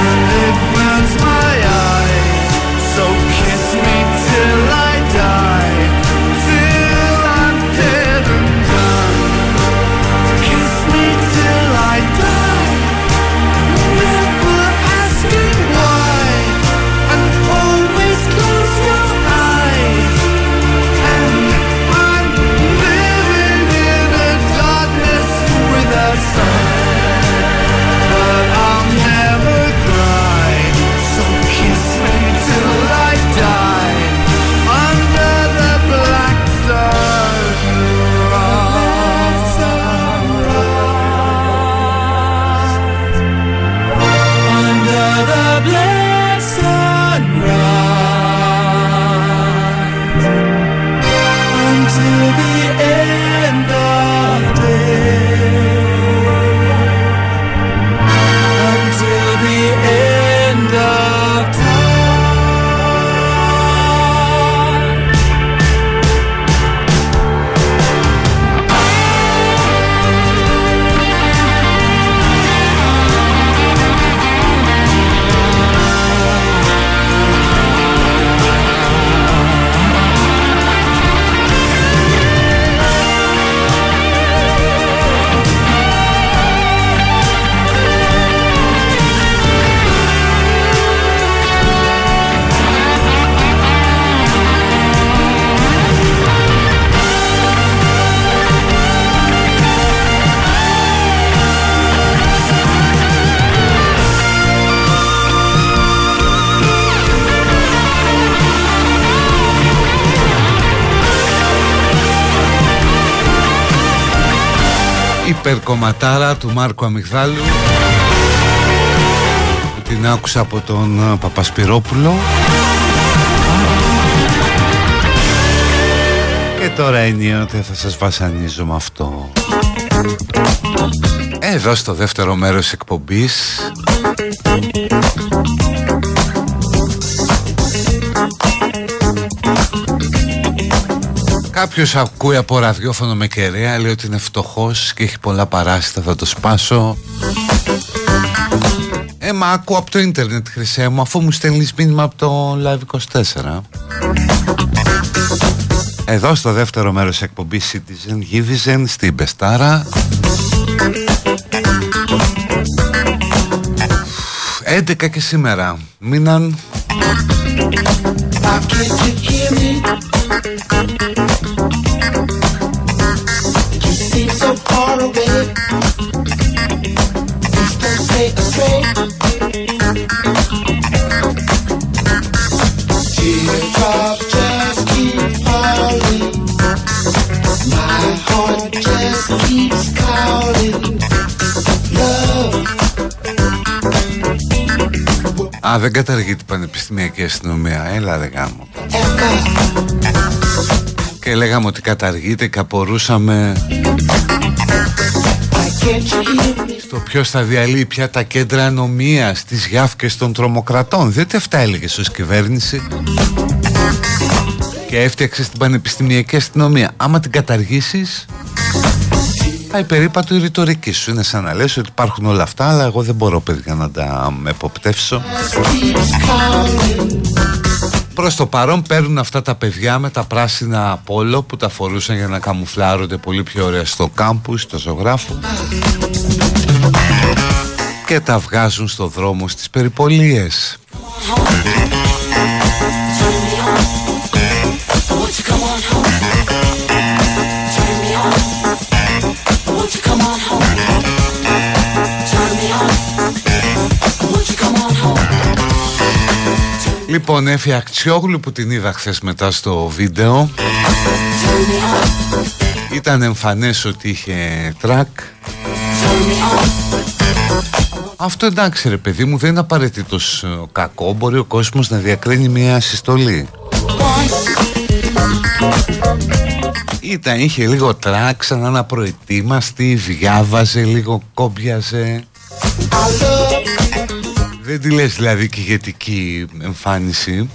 and it burns my eyes, so kiss me till I die, till I'm dead and done, kiss me till I die, never asking why, and always close your eyes, and I'm living in a darkness without sun, but I'll never cry, so kiss me till I die, under the black sunrise. Under the black sunrise, until the end of day, until the end of time. Υπερκομματάρα του Μάρκου Αμιγδάλου. Την άκουσα από τον Παπασπυρόπουλο. Και τώρα είναι ότι θα σας βασανίζω με αυτό. Εδώ στο δεύτερο μέρος εκπομπής κάποιος ακούει από ραδιόφωνο με κεραία, λέει ότι είναι φτωχός και έχει πολλά παράσιτα, θα το σπάσω. Μα ακούω από το ίντερνετ, χρυσέ μου, αφού μου στέλνεις μήνυμα από το Live24. Εδώ στο δεύτερο μέρος εκπομπής Citizen Givizen στην Πεστάρα. 11 και σήμερα μείναν. Α, δεν καταργεί την πανεπιστημιακή αστυνομία. Έλα ρε γάμο. Και λέγαμε ότι καταργείται και απορούσαμε στο ποιος θα διαλύει πια τα κέντρα ανομίας, τις γιάφκες των τρομοκρατών. Διότι αυτά έλεγες ως κυβέρνηση και έφτιαξες την πανεπιστημιακή αστυνομία. Άμα την καταργήσεις, πάει περίπατο η ρητορική σου. Είναι σαν να λες ότι υπάρχουν όλα αυτά, αλλά εγώ δεν μπορώ παιδιά να τα εποπτεύσω. Προς το παρόν παίρνουν αυτά τα παιδιά με τα πράσινα πόλο που τα φορούσαν για να καμουφλάρονται πολύ πιο ωραία στο κάμπους, στο ζωγράφο, και τα βγάζουν στο δρόμο στις περιπολίες. Λοιπόν, έφυγε Αξιόγλου που την είδα χθες μετά στο βίντεο. Ήταν εμφανές ότι είχε τρακ. Αυτό εντάξει ρε παιδί μου, δεν είναι απαραίτητος κακό. Μπορεί ο κόσμος να διακρίνει μια συστολή. Ήταν, είχε λίγο τρακ, σαν αναπροετοίμαστη, διάβαζε, λίγο κόμπιαζε. Δεν τη λες δηλαδή και ηγετική εμφάνιση.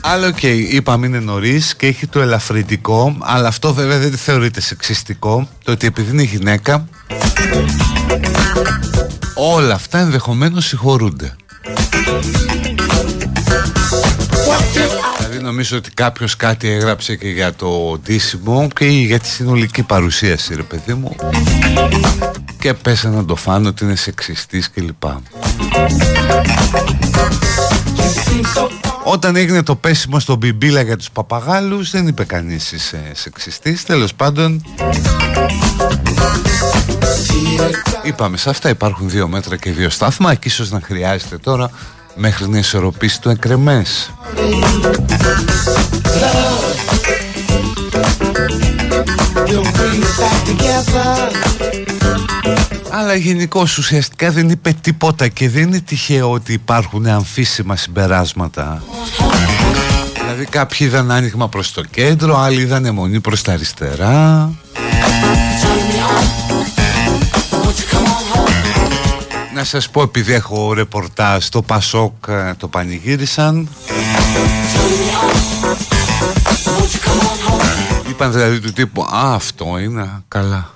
Αλλά οκ, είπαμε είναι νωρίς και έχει το ελαφρυντικό, αλλά αυτό βέβαια δεν θεωρείται σεξιστικό, το ότι επειδή είναι γυναίκα όλα αυτά ενδεχομένως συγχωρούνται. Δηλαδή νομίζω ότι κάποιος κάτι έγραψε και για το ντύσιμο και για τη συνολική παρουσίαση ρε παιδί μου, και πέσανε να το φάνω ότι είναι σεξιστής κλπ. Όταν έγινε το πέσιμο στον Μπιμπίλα για τους παπαγάλους δεν είπε κανείς είσαι σεξιστής. Τέλος πάντων, είπαμε σε αυτά υπάρχουν δύο μέτρα και δύο σταθμά και ίσως να χρειάζεται τώρα μέχρι να ισορροπήσει το εκρεμές. Αλλά γενικώς ουσιαστικά δεν είπε τίποτα και δεν είναι τυχαίο ότι υπάρχουν αμφίσιμα συμπεράσματα. Δηλαδή κάποιοι είδαν άνοιγμα προς το κέντρο, άλλοι είδαν αιμονή προς τα αριστερά. Να σας πω, επειδή έχω ρεπορτάζ, το Πασόκ το πανηγύρισαν. Είπαν δηλαδή του τύπου «Α, αυτό είναι καλά».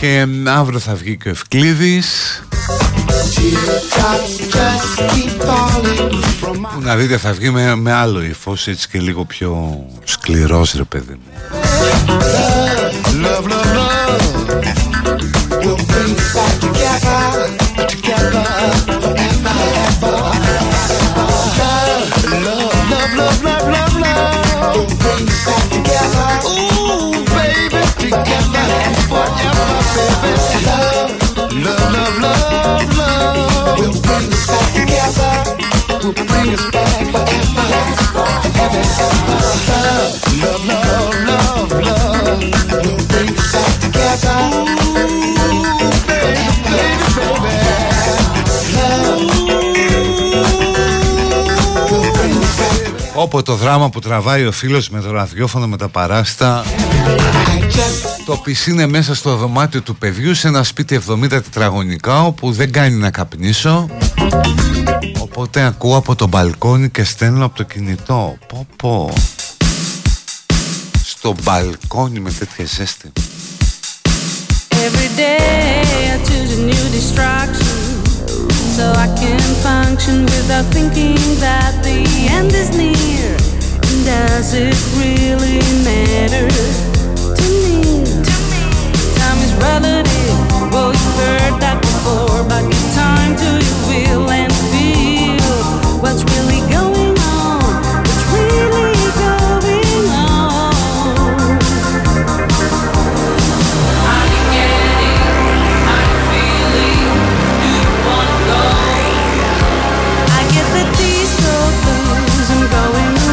Και αύριο θα βγει και ο Ευκλήδης, που να δείτε θα βγει με άλλο ύφος, έτσι και λίγο πιο σκληρός ρε παιδί μου. Όπο το δράμα που τραβάει ο φίλος με το ραδιόφωνο με τα παράστα. Το πισίνε μέσα στο δωμάτιο του παιδιού σε ένα σπίτι 70 τετραγωνικά, όπου δεν κάνει να καπνίσω. Οπότε ακούω από το μπαλκόνι και στέλνω από το κινητό. Πω πω. Στο μπαλκόνι με τέτοια ζέστη. Every day I choose a new distraction, so I can function without thinking that the end is near. And does it really matter to me? Time is relative. Well, you've heard that before, but give time to your will and feel what's really going on. What's really going on? Going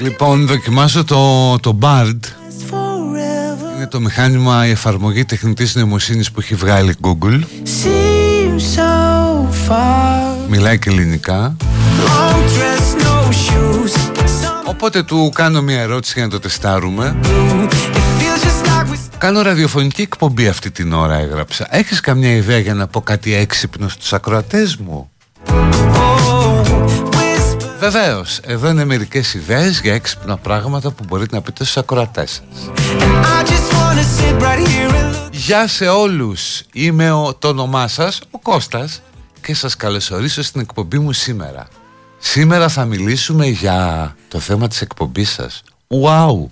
Λοιπόν, δοκιμάζω το BARD. Είναι το μηχάνημα, η εφαρμογή τεχνητής νοημοσύνης που έχει βγάλει Google. Μιλάει και ελληνικά. Οπότε του κάνω μια ερώτηση για να το τεστάρουμε. Κάνω ραδιοφωνική εκπομπή αυτή την ώρα, έγραψα. Έχεις καμιά ιδέα για να πω κάτι έξυπνο στους ακροατές μου? Βεβαίως, εδώ είναι μερικές ιδέες για έξυπνα πράγματα που μπορείτε να πείτε στους ακροατές σας. Γεια σε όλους, είμαι το όνομά σας, ο Κώστας, και σας καλωσορίσω στην εκπομπή μου σήμερα. Σήμερα θα μιλήσουμε για το θέμα της εκπομπής σας. Ουάου!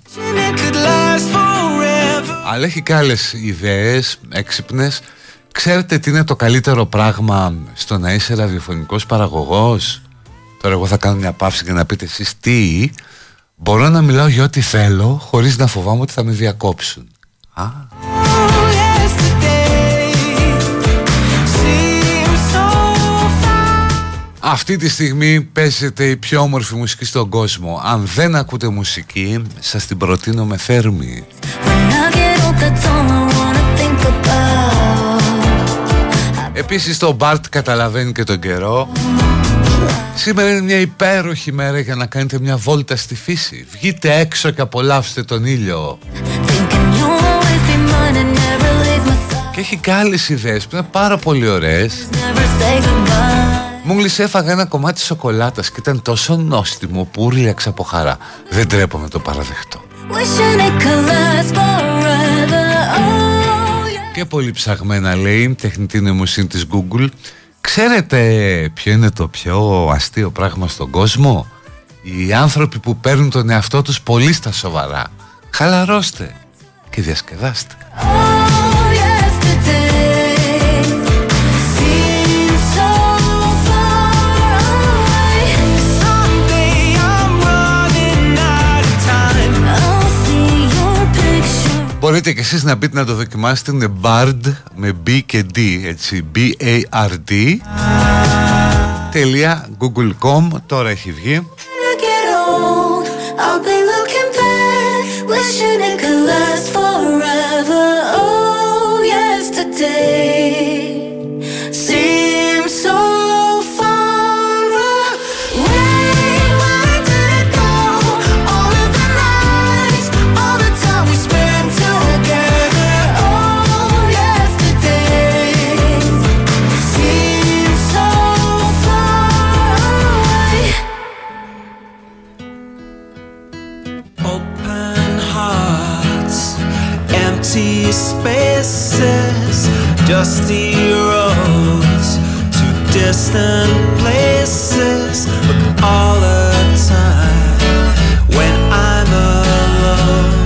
Αλλά έχει και άλλες ιδέες έξυπνες. Ξέρετε τι είναι το καλύτερο πράγμα στο να είσαι ραδιοφωνικός παραγωγός? Τώρα εγώ θα κάνω μια παύση για να πείτε εσείς τι. Μπορώ να μιλάω για ό,τι θέλω χωρίς να φοβάμαι ότι θα με διακόψουν. Α. Αυτή τη στιγμή παίζεται η πιο όμορφη μουσική στον κόσμο. Αν δεν ακούτε μουσική, σας την προτείνω με θέρμη. Επίσης το Μπαρτ καταλαβαίνει και τον καιρό. Σήμερα είναι μια υπέροχη μέρα για να κάνετε μια βόλτα στη φύση. Βγείτε έξω και απολαύστε τον ήλιο. Και έχει και άλλες ιδέες που είναι πάρα πολύ ωραίες. Μόλις έφαγα ένα κομμάτι σοκολάτας και ήταν τόσο νόστιμο που ούρλιαξα από χαρά. Δεν τρέπομαι να το παραδεχτώ. Και πολύ ψαγμένα λέει, τεχνητή νοημοσύνη της Google. Ξέρετε ποιο είναι το πιο αστείο πράγμα στον κόσμο? Οι άνθρωποι που παίρνουν τον εαυτό τους πολύ στα σοβαρά. Χαλαρώστε και διασκεδάστε. Μπορείτε και εσείς να μπείτε να το δοκιμάσετε. Είναι BARD με B και D, έτσι, BARD .google.com. Τώρα έχει βγει. Spaces, dusty roads to distant places, but all the time when I'm alone,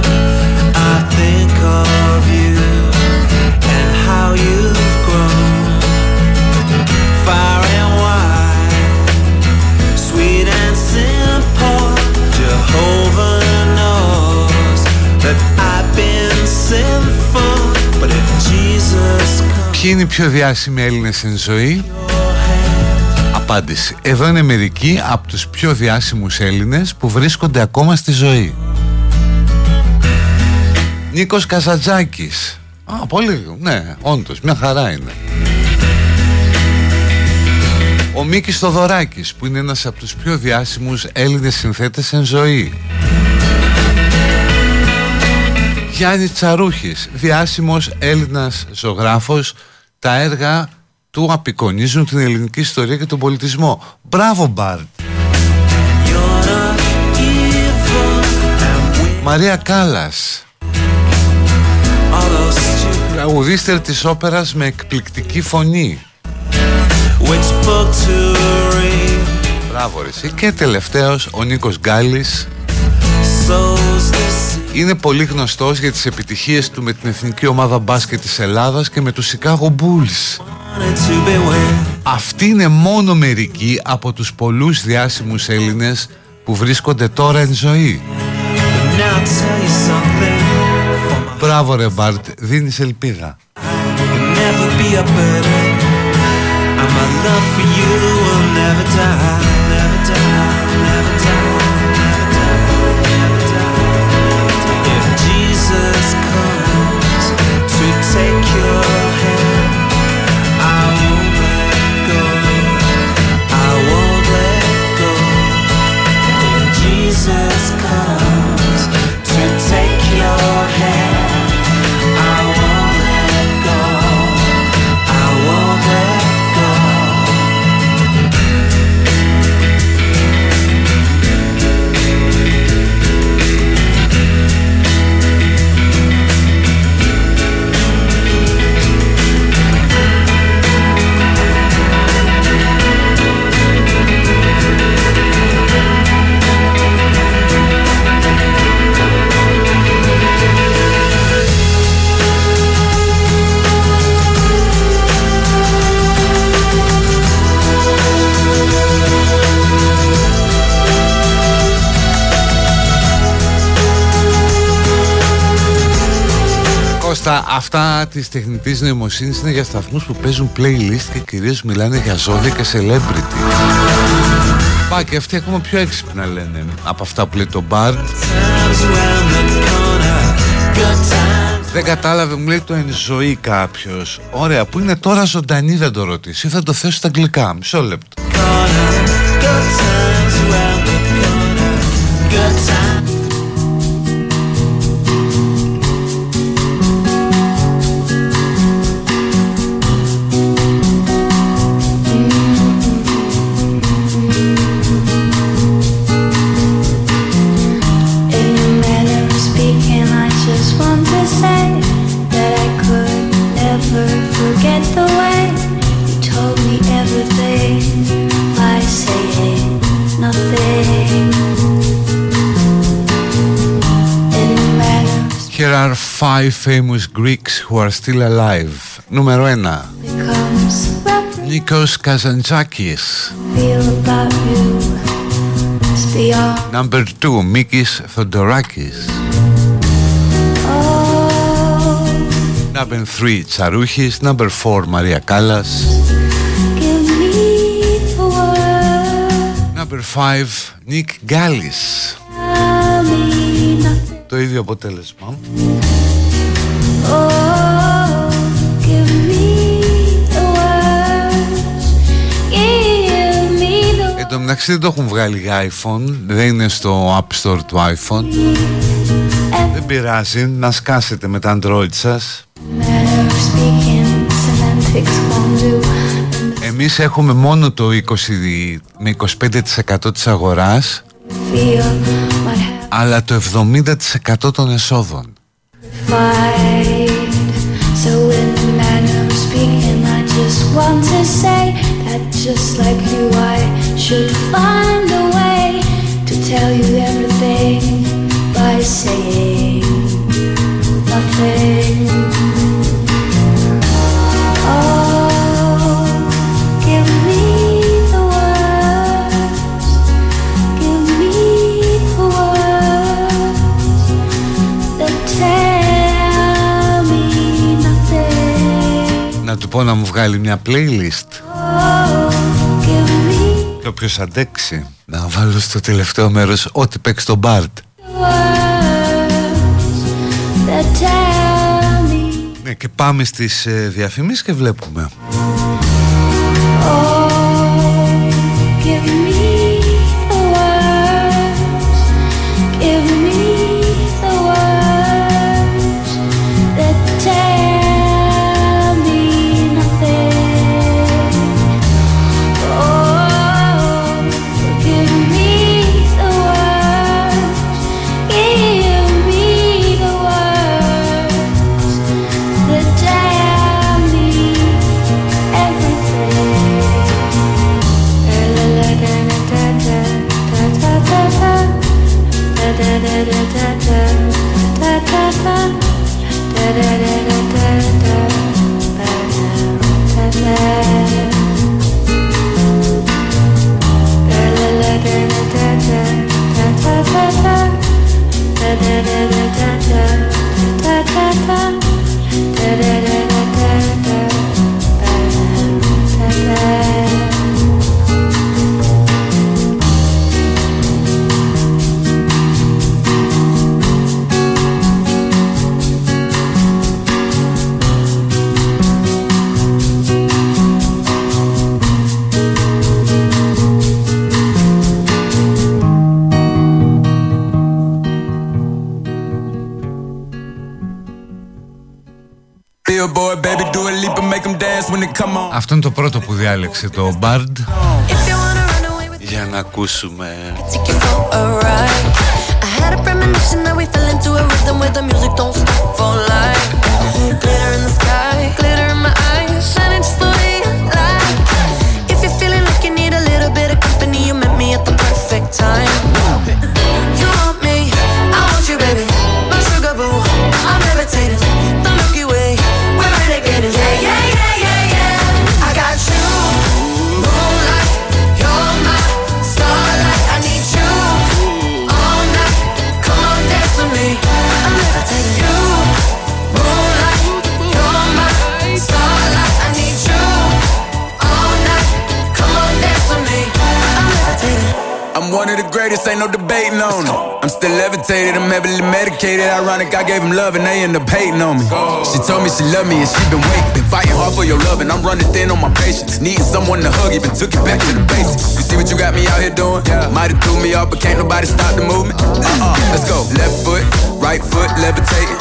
I think of you and how you've grown far and wide, sweet and simple. Jehovah knows that I've been sinful. Ποιοι είναι οι πιο διάσημοι Έλληνες στην ζωή? Απάντηση. Εδώ είναι μερικοί από τους πιο διάσημους Έλληνες που βρίσκονται ακόμα στη ζωή. Νίκος Καζαντζάκης. Α, πολύ, ναι, όντως, μια χαρά είναι. Ο Μίκης Θοδωράκης, που είναι ένας από τους πιο διάσημους Έλληνες συνθέτες εν ζωή. Γιάννη Τσαρούχης, διάσημος Έλληνας ζωγράφος, τα έργα του απεικονίζουν την ελληνική ιστορία και τον πολιτισμό. Μπράβο Μπαρντ. Μαρία Κάλλας, τραγουδίστρια της όπερας με εκπληκτική φωνή. Μπράβο ρε εσύ. Και τελευταίος ο Νίκος Γκάλης. Είναι πολύ γνωστός για τις επιτυχίες του με την Εθνική Ομάδα Μπάσκετ της Ελλάδας και με τους Chicago Bulls. Αυτή είναι μόνο μερικοί από τους πολλούς διάσημους Έλληνες που βρίσκονται τώρα εν ζωή. Μπράβο ρε Μπάρτ, δίνεις ελπίδα. Αυτά της τεχνητής νοημοσύνης είναι για σταθμούς που παίζουν playlist και κυρίως μιλάνε για ζώδια και celebrity. Πά και αυτοί ακόμα πιο έξυπνα λένε από αυτά που λέει το BARD. Δεν κατάλαβε, μου λέει το εν ζωή κάποιος. Ωραία, που είναι τώρα ζωντανή δεν το ρωτήσει, θα το θέσω στα αγγλικά, μισό λεπτό. Five famous Greeks who are still alive. Νούμερο 1. Νίκος Καζαντζάκης. Number 2. Μίκης Θοντοράκης. Number 3. Τσαρούχης. Number 4. Μαρία Κάλλας. Number 5. Νίκ Γκάλης. Το ίδιο αποτέλεσμα. Εν τω μεταξύ δεν το έχουν βγάλει για iPhone, δεν είναι στο App Store του iPhone. Δεν πειράζει, να σκάσετε με τα Android σας. Εμείς έχουμε μόνο το 20 με 25% της αγοράς, αλλά το 70% των εσόδων. Να του πω να μου βγάλει μια playlist. Και όποιος αντέξει να βάλω στο τελευταίο μέρος ό,τι παίξει το BARD. Ναι, και πάμε στις διαφημίσεις και βλέπουμε. Αυτό είναι το πρώτο που διάλεξε το BARD για να ακούσουμε. Ain't no debating on it. I'm still levitated, I'm heavily medicated. Ironic, I gave him love and they end up hating on me. She told me she loved me and she been waiting. Been fighting hard for your love and I'm running thin on my patience. Needing someone to hug, even took it back to the basics. You see what you got me out here doing? Might have threw me off, but can't nobody stop the movement. Let's go. Left foot, right foot, levitating.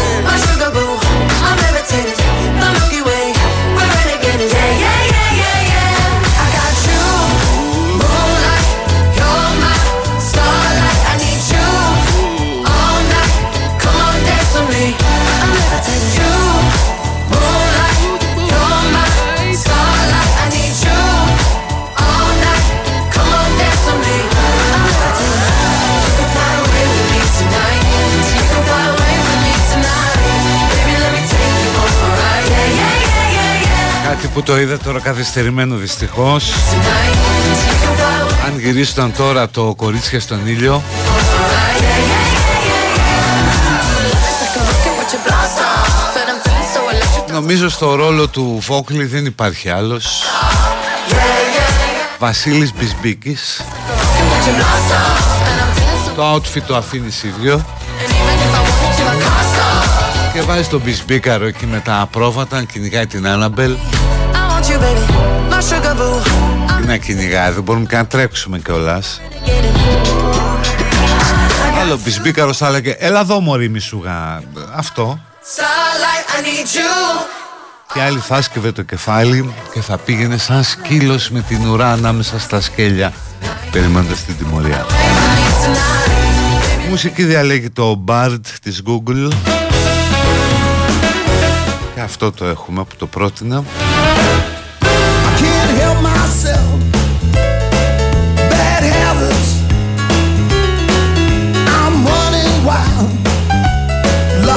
My sugar boo, I'm levitated. The Milky Way, we're renegading. Yeah, yeah, yeah. Κάτι που το είδα τώρα καθυστερημένο δυστυχώς. Αν γυρίσταν τώρα το κορίτσια στον ήλιο. Νομίζω στο ρόλο του Βόγλη δεν υπάρχει άλλος. Βασίλης Μπισμπίκης. Το outfit το αφήνεις ίδιο και βάζει τον Μπισμπίκαρο εκεί με τα απρόβατα, κυνηγάει την Άναμπελ. Τι να κυνηγάει, δεν μπορούμε και να τρέξουμε κιόλας. Άλλο Μπισμπίκαρος θα έλεγε έλα εδώ μωρή μισούγα, αυτό. Και άλλοι θα σκεύε το κεφάλι και θα πήγαινε σαν σκύλος με την ουρά ανάμεσα στα σκέλια, περιμένοντας την τιμωρία. Η μουσική διαλέγει το BARD της Google. Και αυτό το έχουμε που το πρότεινα.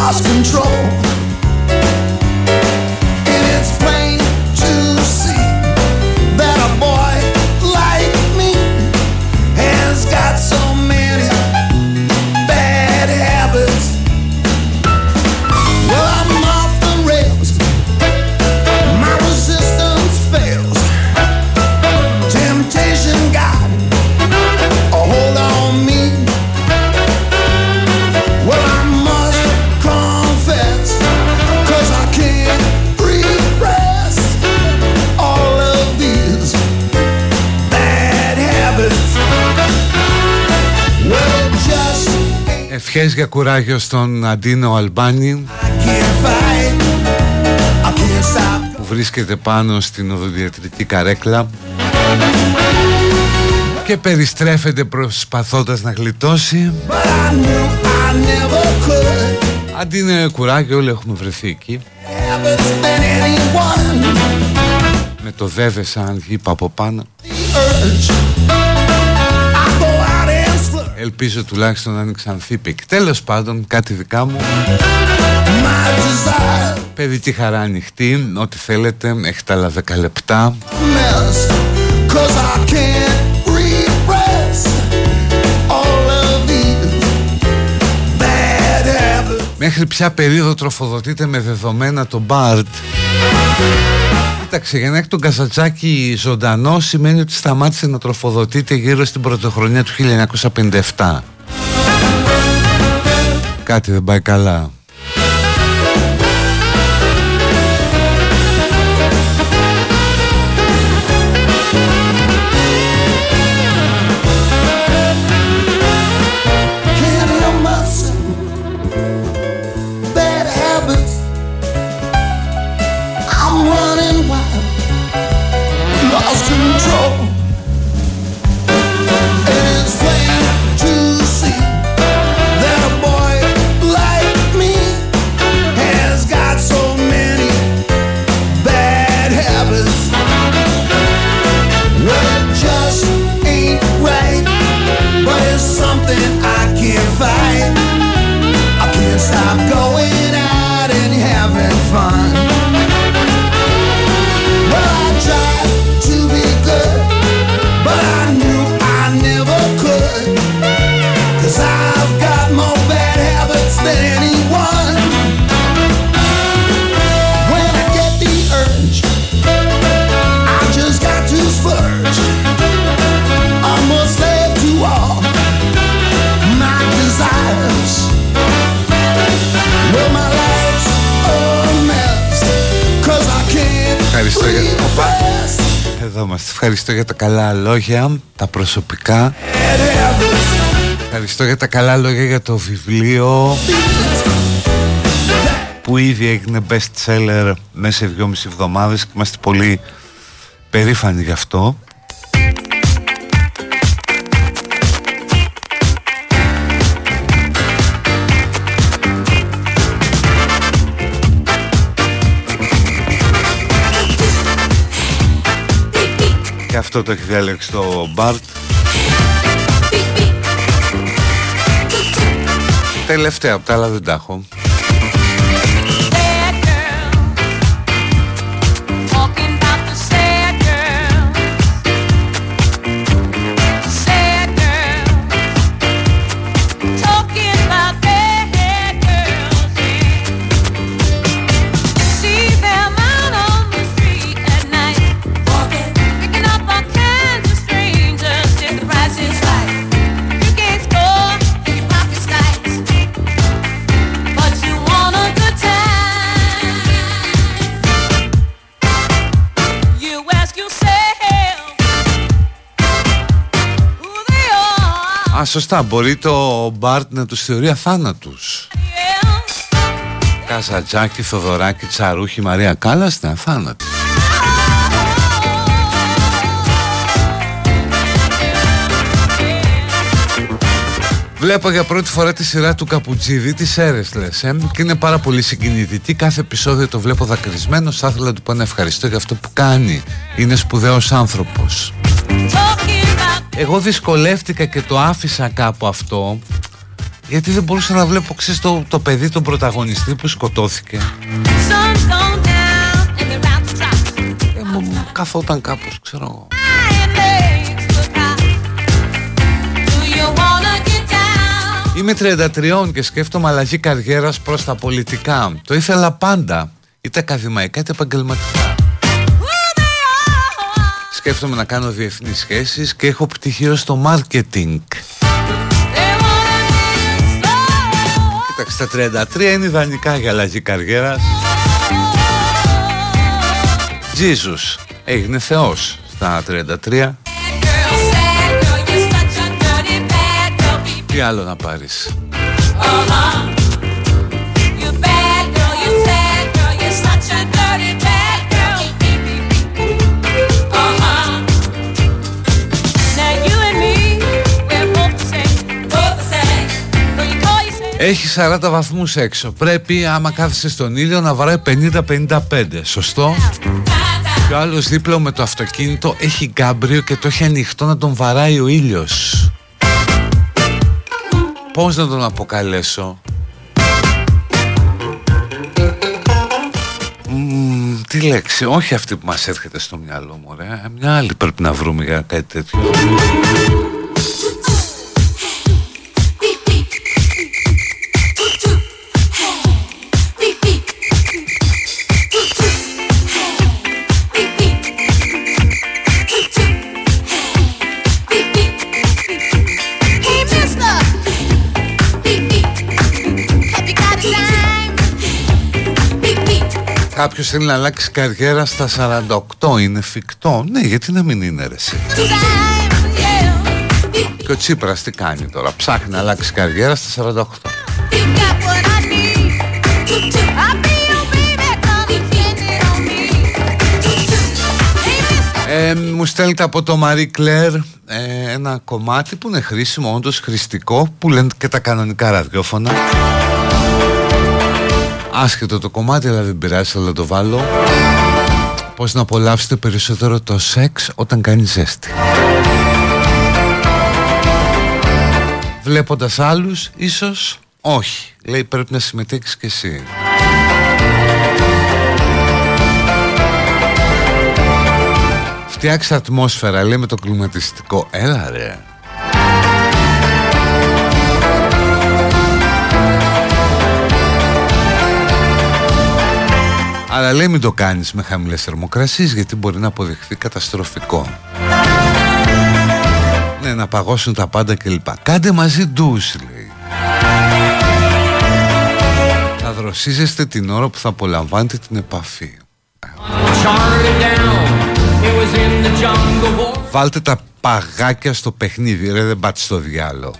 Lost control, and it's plain to see that a boy like me has got so many bad habits. Well, I'm off the rails, my resistance fails. Temptation got a hold on me. Well, I'm ευχές για κουράγιο στον Αντίνο Αλμπάνι που βρίσκεται πάνω στην οδοντιατρική καρέκλα. και περιστρέφεται προσπαθώντας να γλιτώσει. Αντί είναι κουράκι, όλοι έχουμε βρεθεί εκεί. Με το δεύεσαι αν είπα από πάνω. Ελπίζω τουλάχιστον να είναι ξανθήπικ. Τέλος πάντων, κάτι δικά μου. Παιδική χαρά ανοιχτή, ό,τι θέλετε, έχετε άλλα 10 λεπτά. Μέχρι ποια περίοδο τροφοδοτείται με δεδομένα το BARD? Κοίταξε, για να έχει τον Καζατζάκη ζωντανό σημαίνει ότι σταμάτησε να τροφοδοτείται γύρω στην πρωτοχρονιά του 1957. Κάτι δεν πάει καλά. Ευχαριστώ για τα καλά λόγια, τα προσωπικά. Ευχαριστώ για τα καλά λόγια για το βιβλίο που ήδη έγινε best seller μέσα σε 2,5 εβδομάδες και είμαστε πολύ περήφανοι γι' αυτό. Και αυτό το έχει διαλέξει το BARD. Τελευταία, απ' τα άλλα δεν τα έχω. Σωστά, μπορεί το Μπάρτ να τους θεωρεί αθάνατους. Καζατζάκη, Θοδωράκη, Τσαρούχη, Μαρία Κάλλας είναι αθάνατοι. Βλέπω για πρώτη φορά τη σειρά του Καπουτζίδη, τη Σέρες λες, και είναι πάρα πολύ συγκινητική. Κάθε επεισόδιο το βλέπω δακρυσμένος. Θα ήθελα να του πω να ευχαριστώ για αυτό που κάνει. Είναι σπουδαίος άνθρωπος. Εγώ δυσκολεύτηκα και το άφησα κάπου αυτό, γιατί δεν μπορούσα να βλέπω, ξέρεις, το παιδί, τον πρωταγωνιστή που σκοτώθηκε. Καθόταν κάπως, ξέρω εγώ. Είμαι 33 και σκέφτομαι αλλαγή καριέρας προς τα πολιτικά. Το ήθελα πάντα, είτε ακαδημαϊκά είτε επαγγελματικά. Σκέφτομαι να κάνω διεθνείς σχέσεις και έχω πτυχίο στο μάρκετινγκ. Κοιτάξτε, τα 33 είναι ιδανικά για αλλαγή καριέρας. Τζίσους έγινε θεός στα 33. Τι άλλο να πάρεις? Έχει 40 βαθμούς έξω. Πρέπει άμα κάθεσαι στον ήλιο να βαράει 50-55. Σωστό. Και ο άλλος δίπλα με το αυτοκίνητο έχει γκάμπριο και το έχει ανοιχτό να τον βαράει ο ήλιος. Πώς να τον αποκαλέσω? Τι λέξη? Όχι αυτή που μας έρχεται στο μυαλό μου, ωραία. Μια άλλη πρέπει να βρούμε για κάτι τέτοιο. Κάποιος θέλει να αλλάξει καριέρα στα 48, είναι εφικτό? Ναι, γιατί να μην είναι ρε εσύ. Και ο Τσίπρας τι κάνει τώρα? Ψάχνει να αλλάξει καριέρα στα 48. Μου στέλνετε από το Marie Claire ένα κομμάτι που είναι χρήσιμο, όντως χρηστικό, που λένε και τα κανονικά ραδιόφωνα. Άσχετο το κομμάτι, αλλά δεν πειράζει, αλλά το βάλω. Πώς να απολαύσετε περισσότερο το σεξ όταν κάνει ζέστη, βλέποντας άλλους, ίσως όχι. Λέει πρέπει να συμμετέχεις και εσύ. Φτιάξε ατμόσφαιρα, λέει, με το κλιματιστικό. Έλα ρε. Αλλά λέει μην το κάνεις με χαμηλές θερμοκρασίες, γιατί μπορεί να αποδειχθεί καταστροφικό. Ναι, να παγώσουν τα πάντα κλπ. Κάντε μαζί ντους, λέει. Θα δροσίζεστε την ώρα που θα απολαμβάνετε την επαφή. Βάλτε τα παγάκια στο παιχνίδι, ρε, δεν πάτε στο διάλο.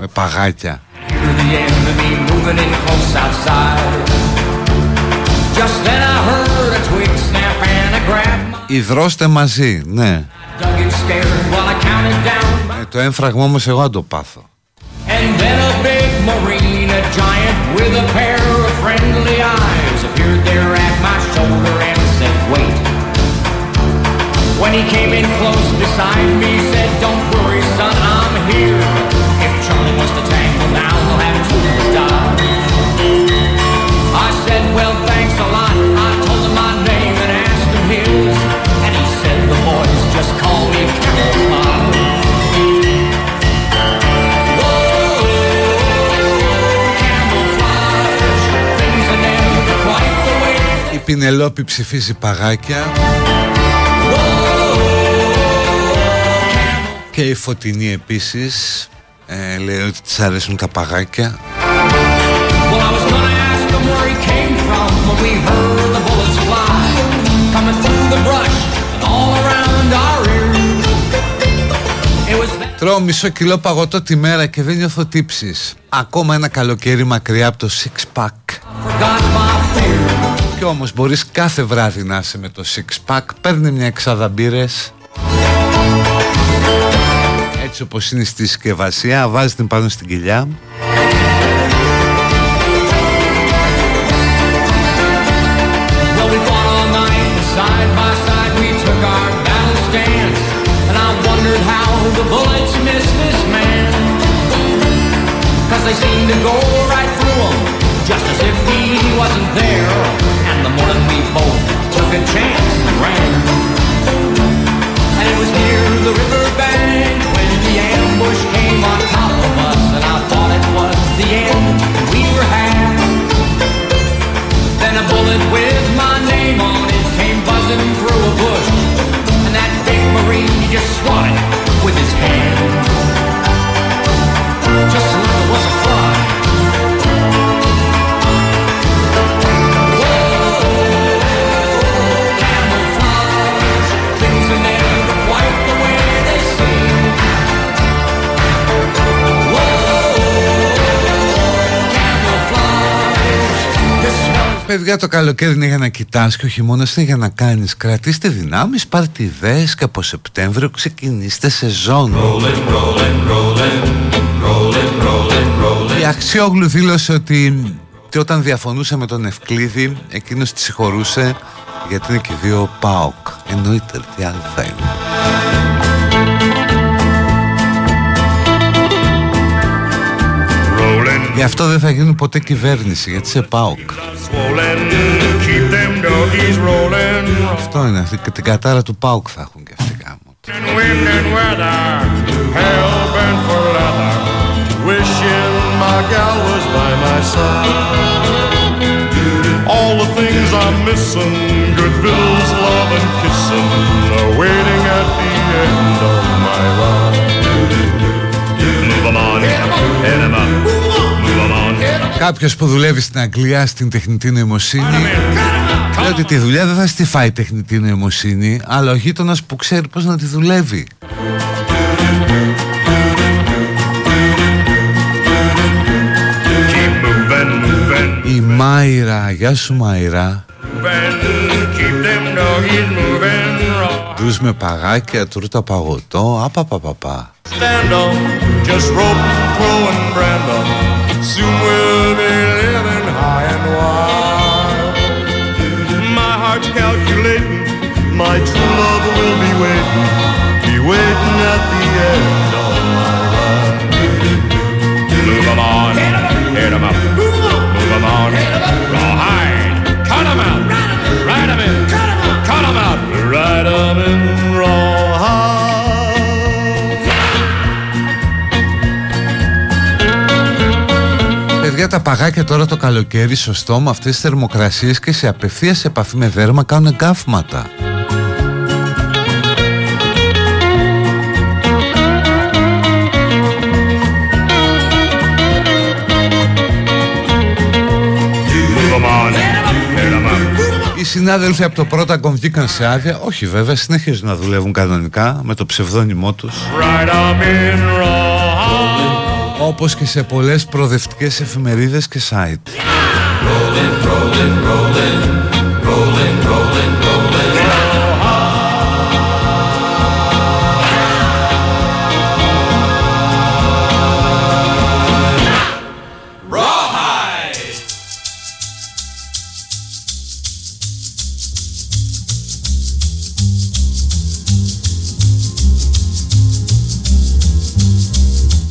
Με παγάκια. Υδρώστε μαζί, ναι. Το έμφραγμα όμως εγώ το πάθω. Η Πινελόπη ψηφίζει παγάκια και η Φωτεινή επίσης λέει ότι της αρέσουν τα παγάκια. Τρώω μισό κιλό παγωτό τη μέρα και δεν νιώθω τύψεις. Ακόμα ένα καλοκαίρι μακριά από το six pack. Κι όμως μπορείς κάθε βράδυ να είσαι με το six pack. Παίρνει μια εξάδα μπύρες, έτσι όπως είναι στη συσκευασία, βάζει την πάνω στην κοιλιά. Παιδιά, το καλοκαίρι είναι για να κοιτάς και ο χειμώνας είναι για να κάνεις. Κρατήστε δυνάμεις, πάρτε ιδέες και από Σεπτέμβριο ξεκινήστε σεζόν. Rolling, rolling, rolling. Η Αξιόγλου δήλωσε ότι όταν διαφωνούσε με τον Ευκλήδη, εκείνος τη συγχωρούσε γιατί είναι και δύο ΠΑΟΚ. Εννοείται, τι άλλο θα είναι. Γι' αυτό δεν θα γίνουν ποτέ κυβέρνηση, γιατί σε ΠΑΟΚ. Αυτό είναι, την κατάρα του ΠΑΟΚ θα έχουν και αυτοί κάμω. Κάποιος που δουλεύει στην Αγγλία στην τεχνητή νοημοσύνη λέει ότι τη δουλειά δεν θα στη φάει τεχνητή νοημοσύνη, αλλά ο γείτονας που ξέρει πώς να τη δουλεύει. Η Μάιρα, γεια σου Μάιρα. Τους με παγάκια, τουρτα παγωτό, απαπαπαπα. Παιδιά, τα παγάκια τώρα το καλοκαίρι, σωστό, με αυτές τις θερμοκρασίες και σε απευθείας επαφή με δέρμα κάνουν εγκάφματα. Οι συνάδελφοι από το Πρόταγκο βγήκαν σε άδεια. Όχι βέβαια, συνεχίζουν να δουλεύουν κανονικά με το ψευδόνυμό τους, όπως και σε πολλές προοδευτικές εφημερίδες και site.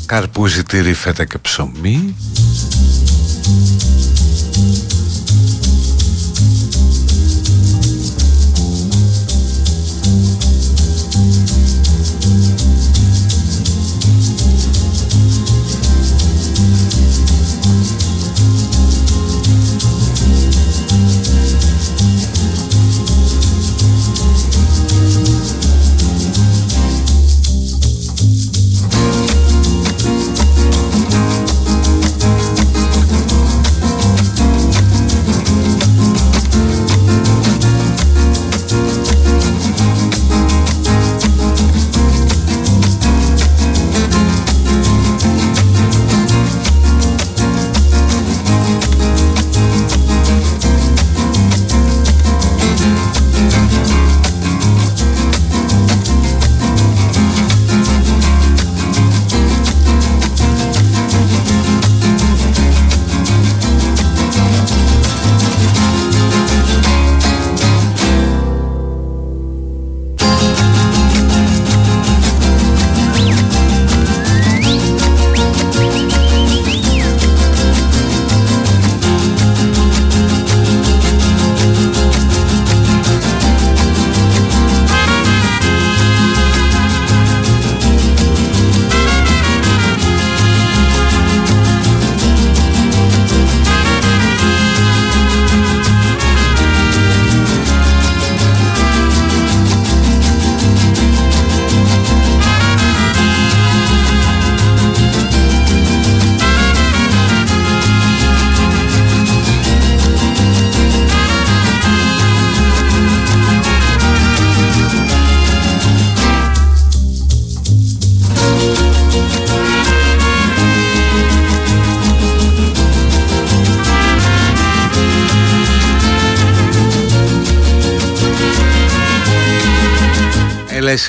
Καρπούζι, τυρί, φέτα και ψωμί.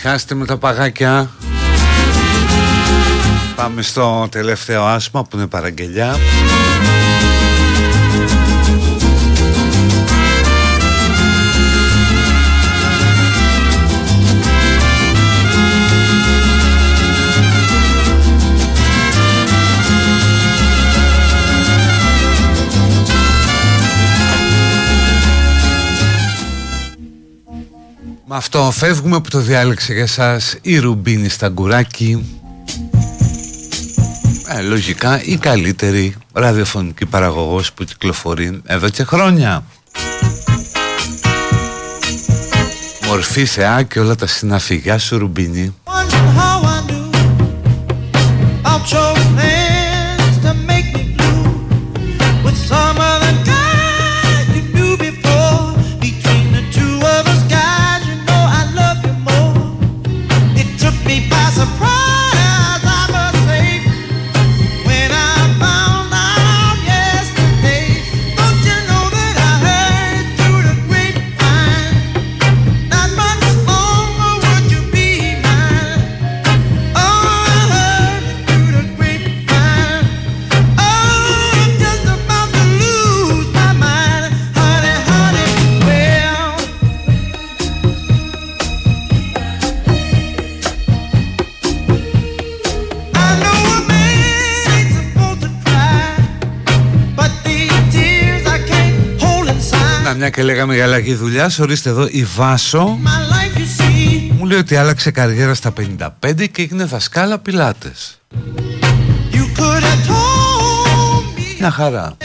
Χάστε με τα παγάκια. Πάμε στο τελευταίο άσμα που είναι παραγγελιά. Με αυτό φεύγουμε που το διάλεξε για σας η Ρουμπίνη Σταγκουράκη, λογικά η καλύτερη ραδιοφωνική παραγωγός που κυκλοφορεί εδώ και χρόνια. Μορφή, θεά και όλα τα συναφή. Γεια σου Ρουμπίνη. Και λέγαμε για αλλαγή δουλειάς, ορίστε εδώ η Βάσο μου λέει ότι άλλαξε καριέρα στα 55 και έγινε δασκάλα πιλάτες. Μια χαρά.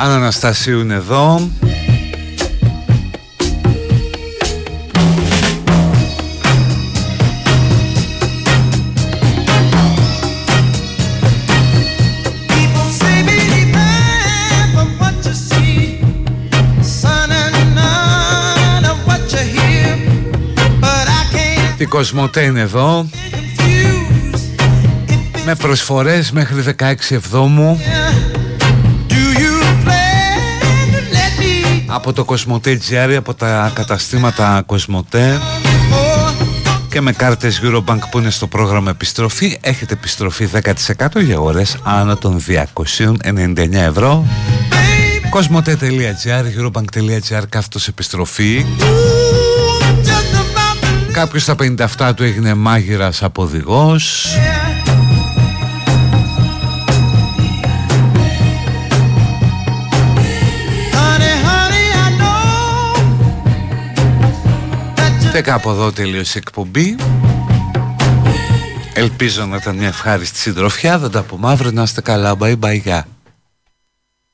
Αν Αναστασίου είναι εδώ. Η Κοσμοτέ είναι εδώ με προσφορές μέχρι 16 Εβδόμου από το Cosmote.gr, από τα καταστήματα Cosmote και με κάρτες Eurobank που είναι στο πρόγραμμα επιστροφή. Έχετε επιστροφή 10% για ώρες άνω των 299 ευρώ. Cosmote.gr, Eurobank.gr, κάθετος επιστροφή. Κάποιος στα 57 του έγινε μάγειρας από οδηγός. Κάπου εδώ τελείωσε η εκπομπή. Ελπίζω να ήταν μια ευχάριστη συντροφιά. Θα τα πούμε αύριο, να είστε καλά. Bye bye.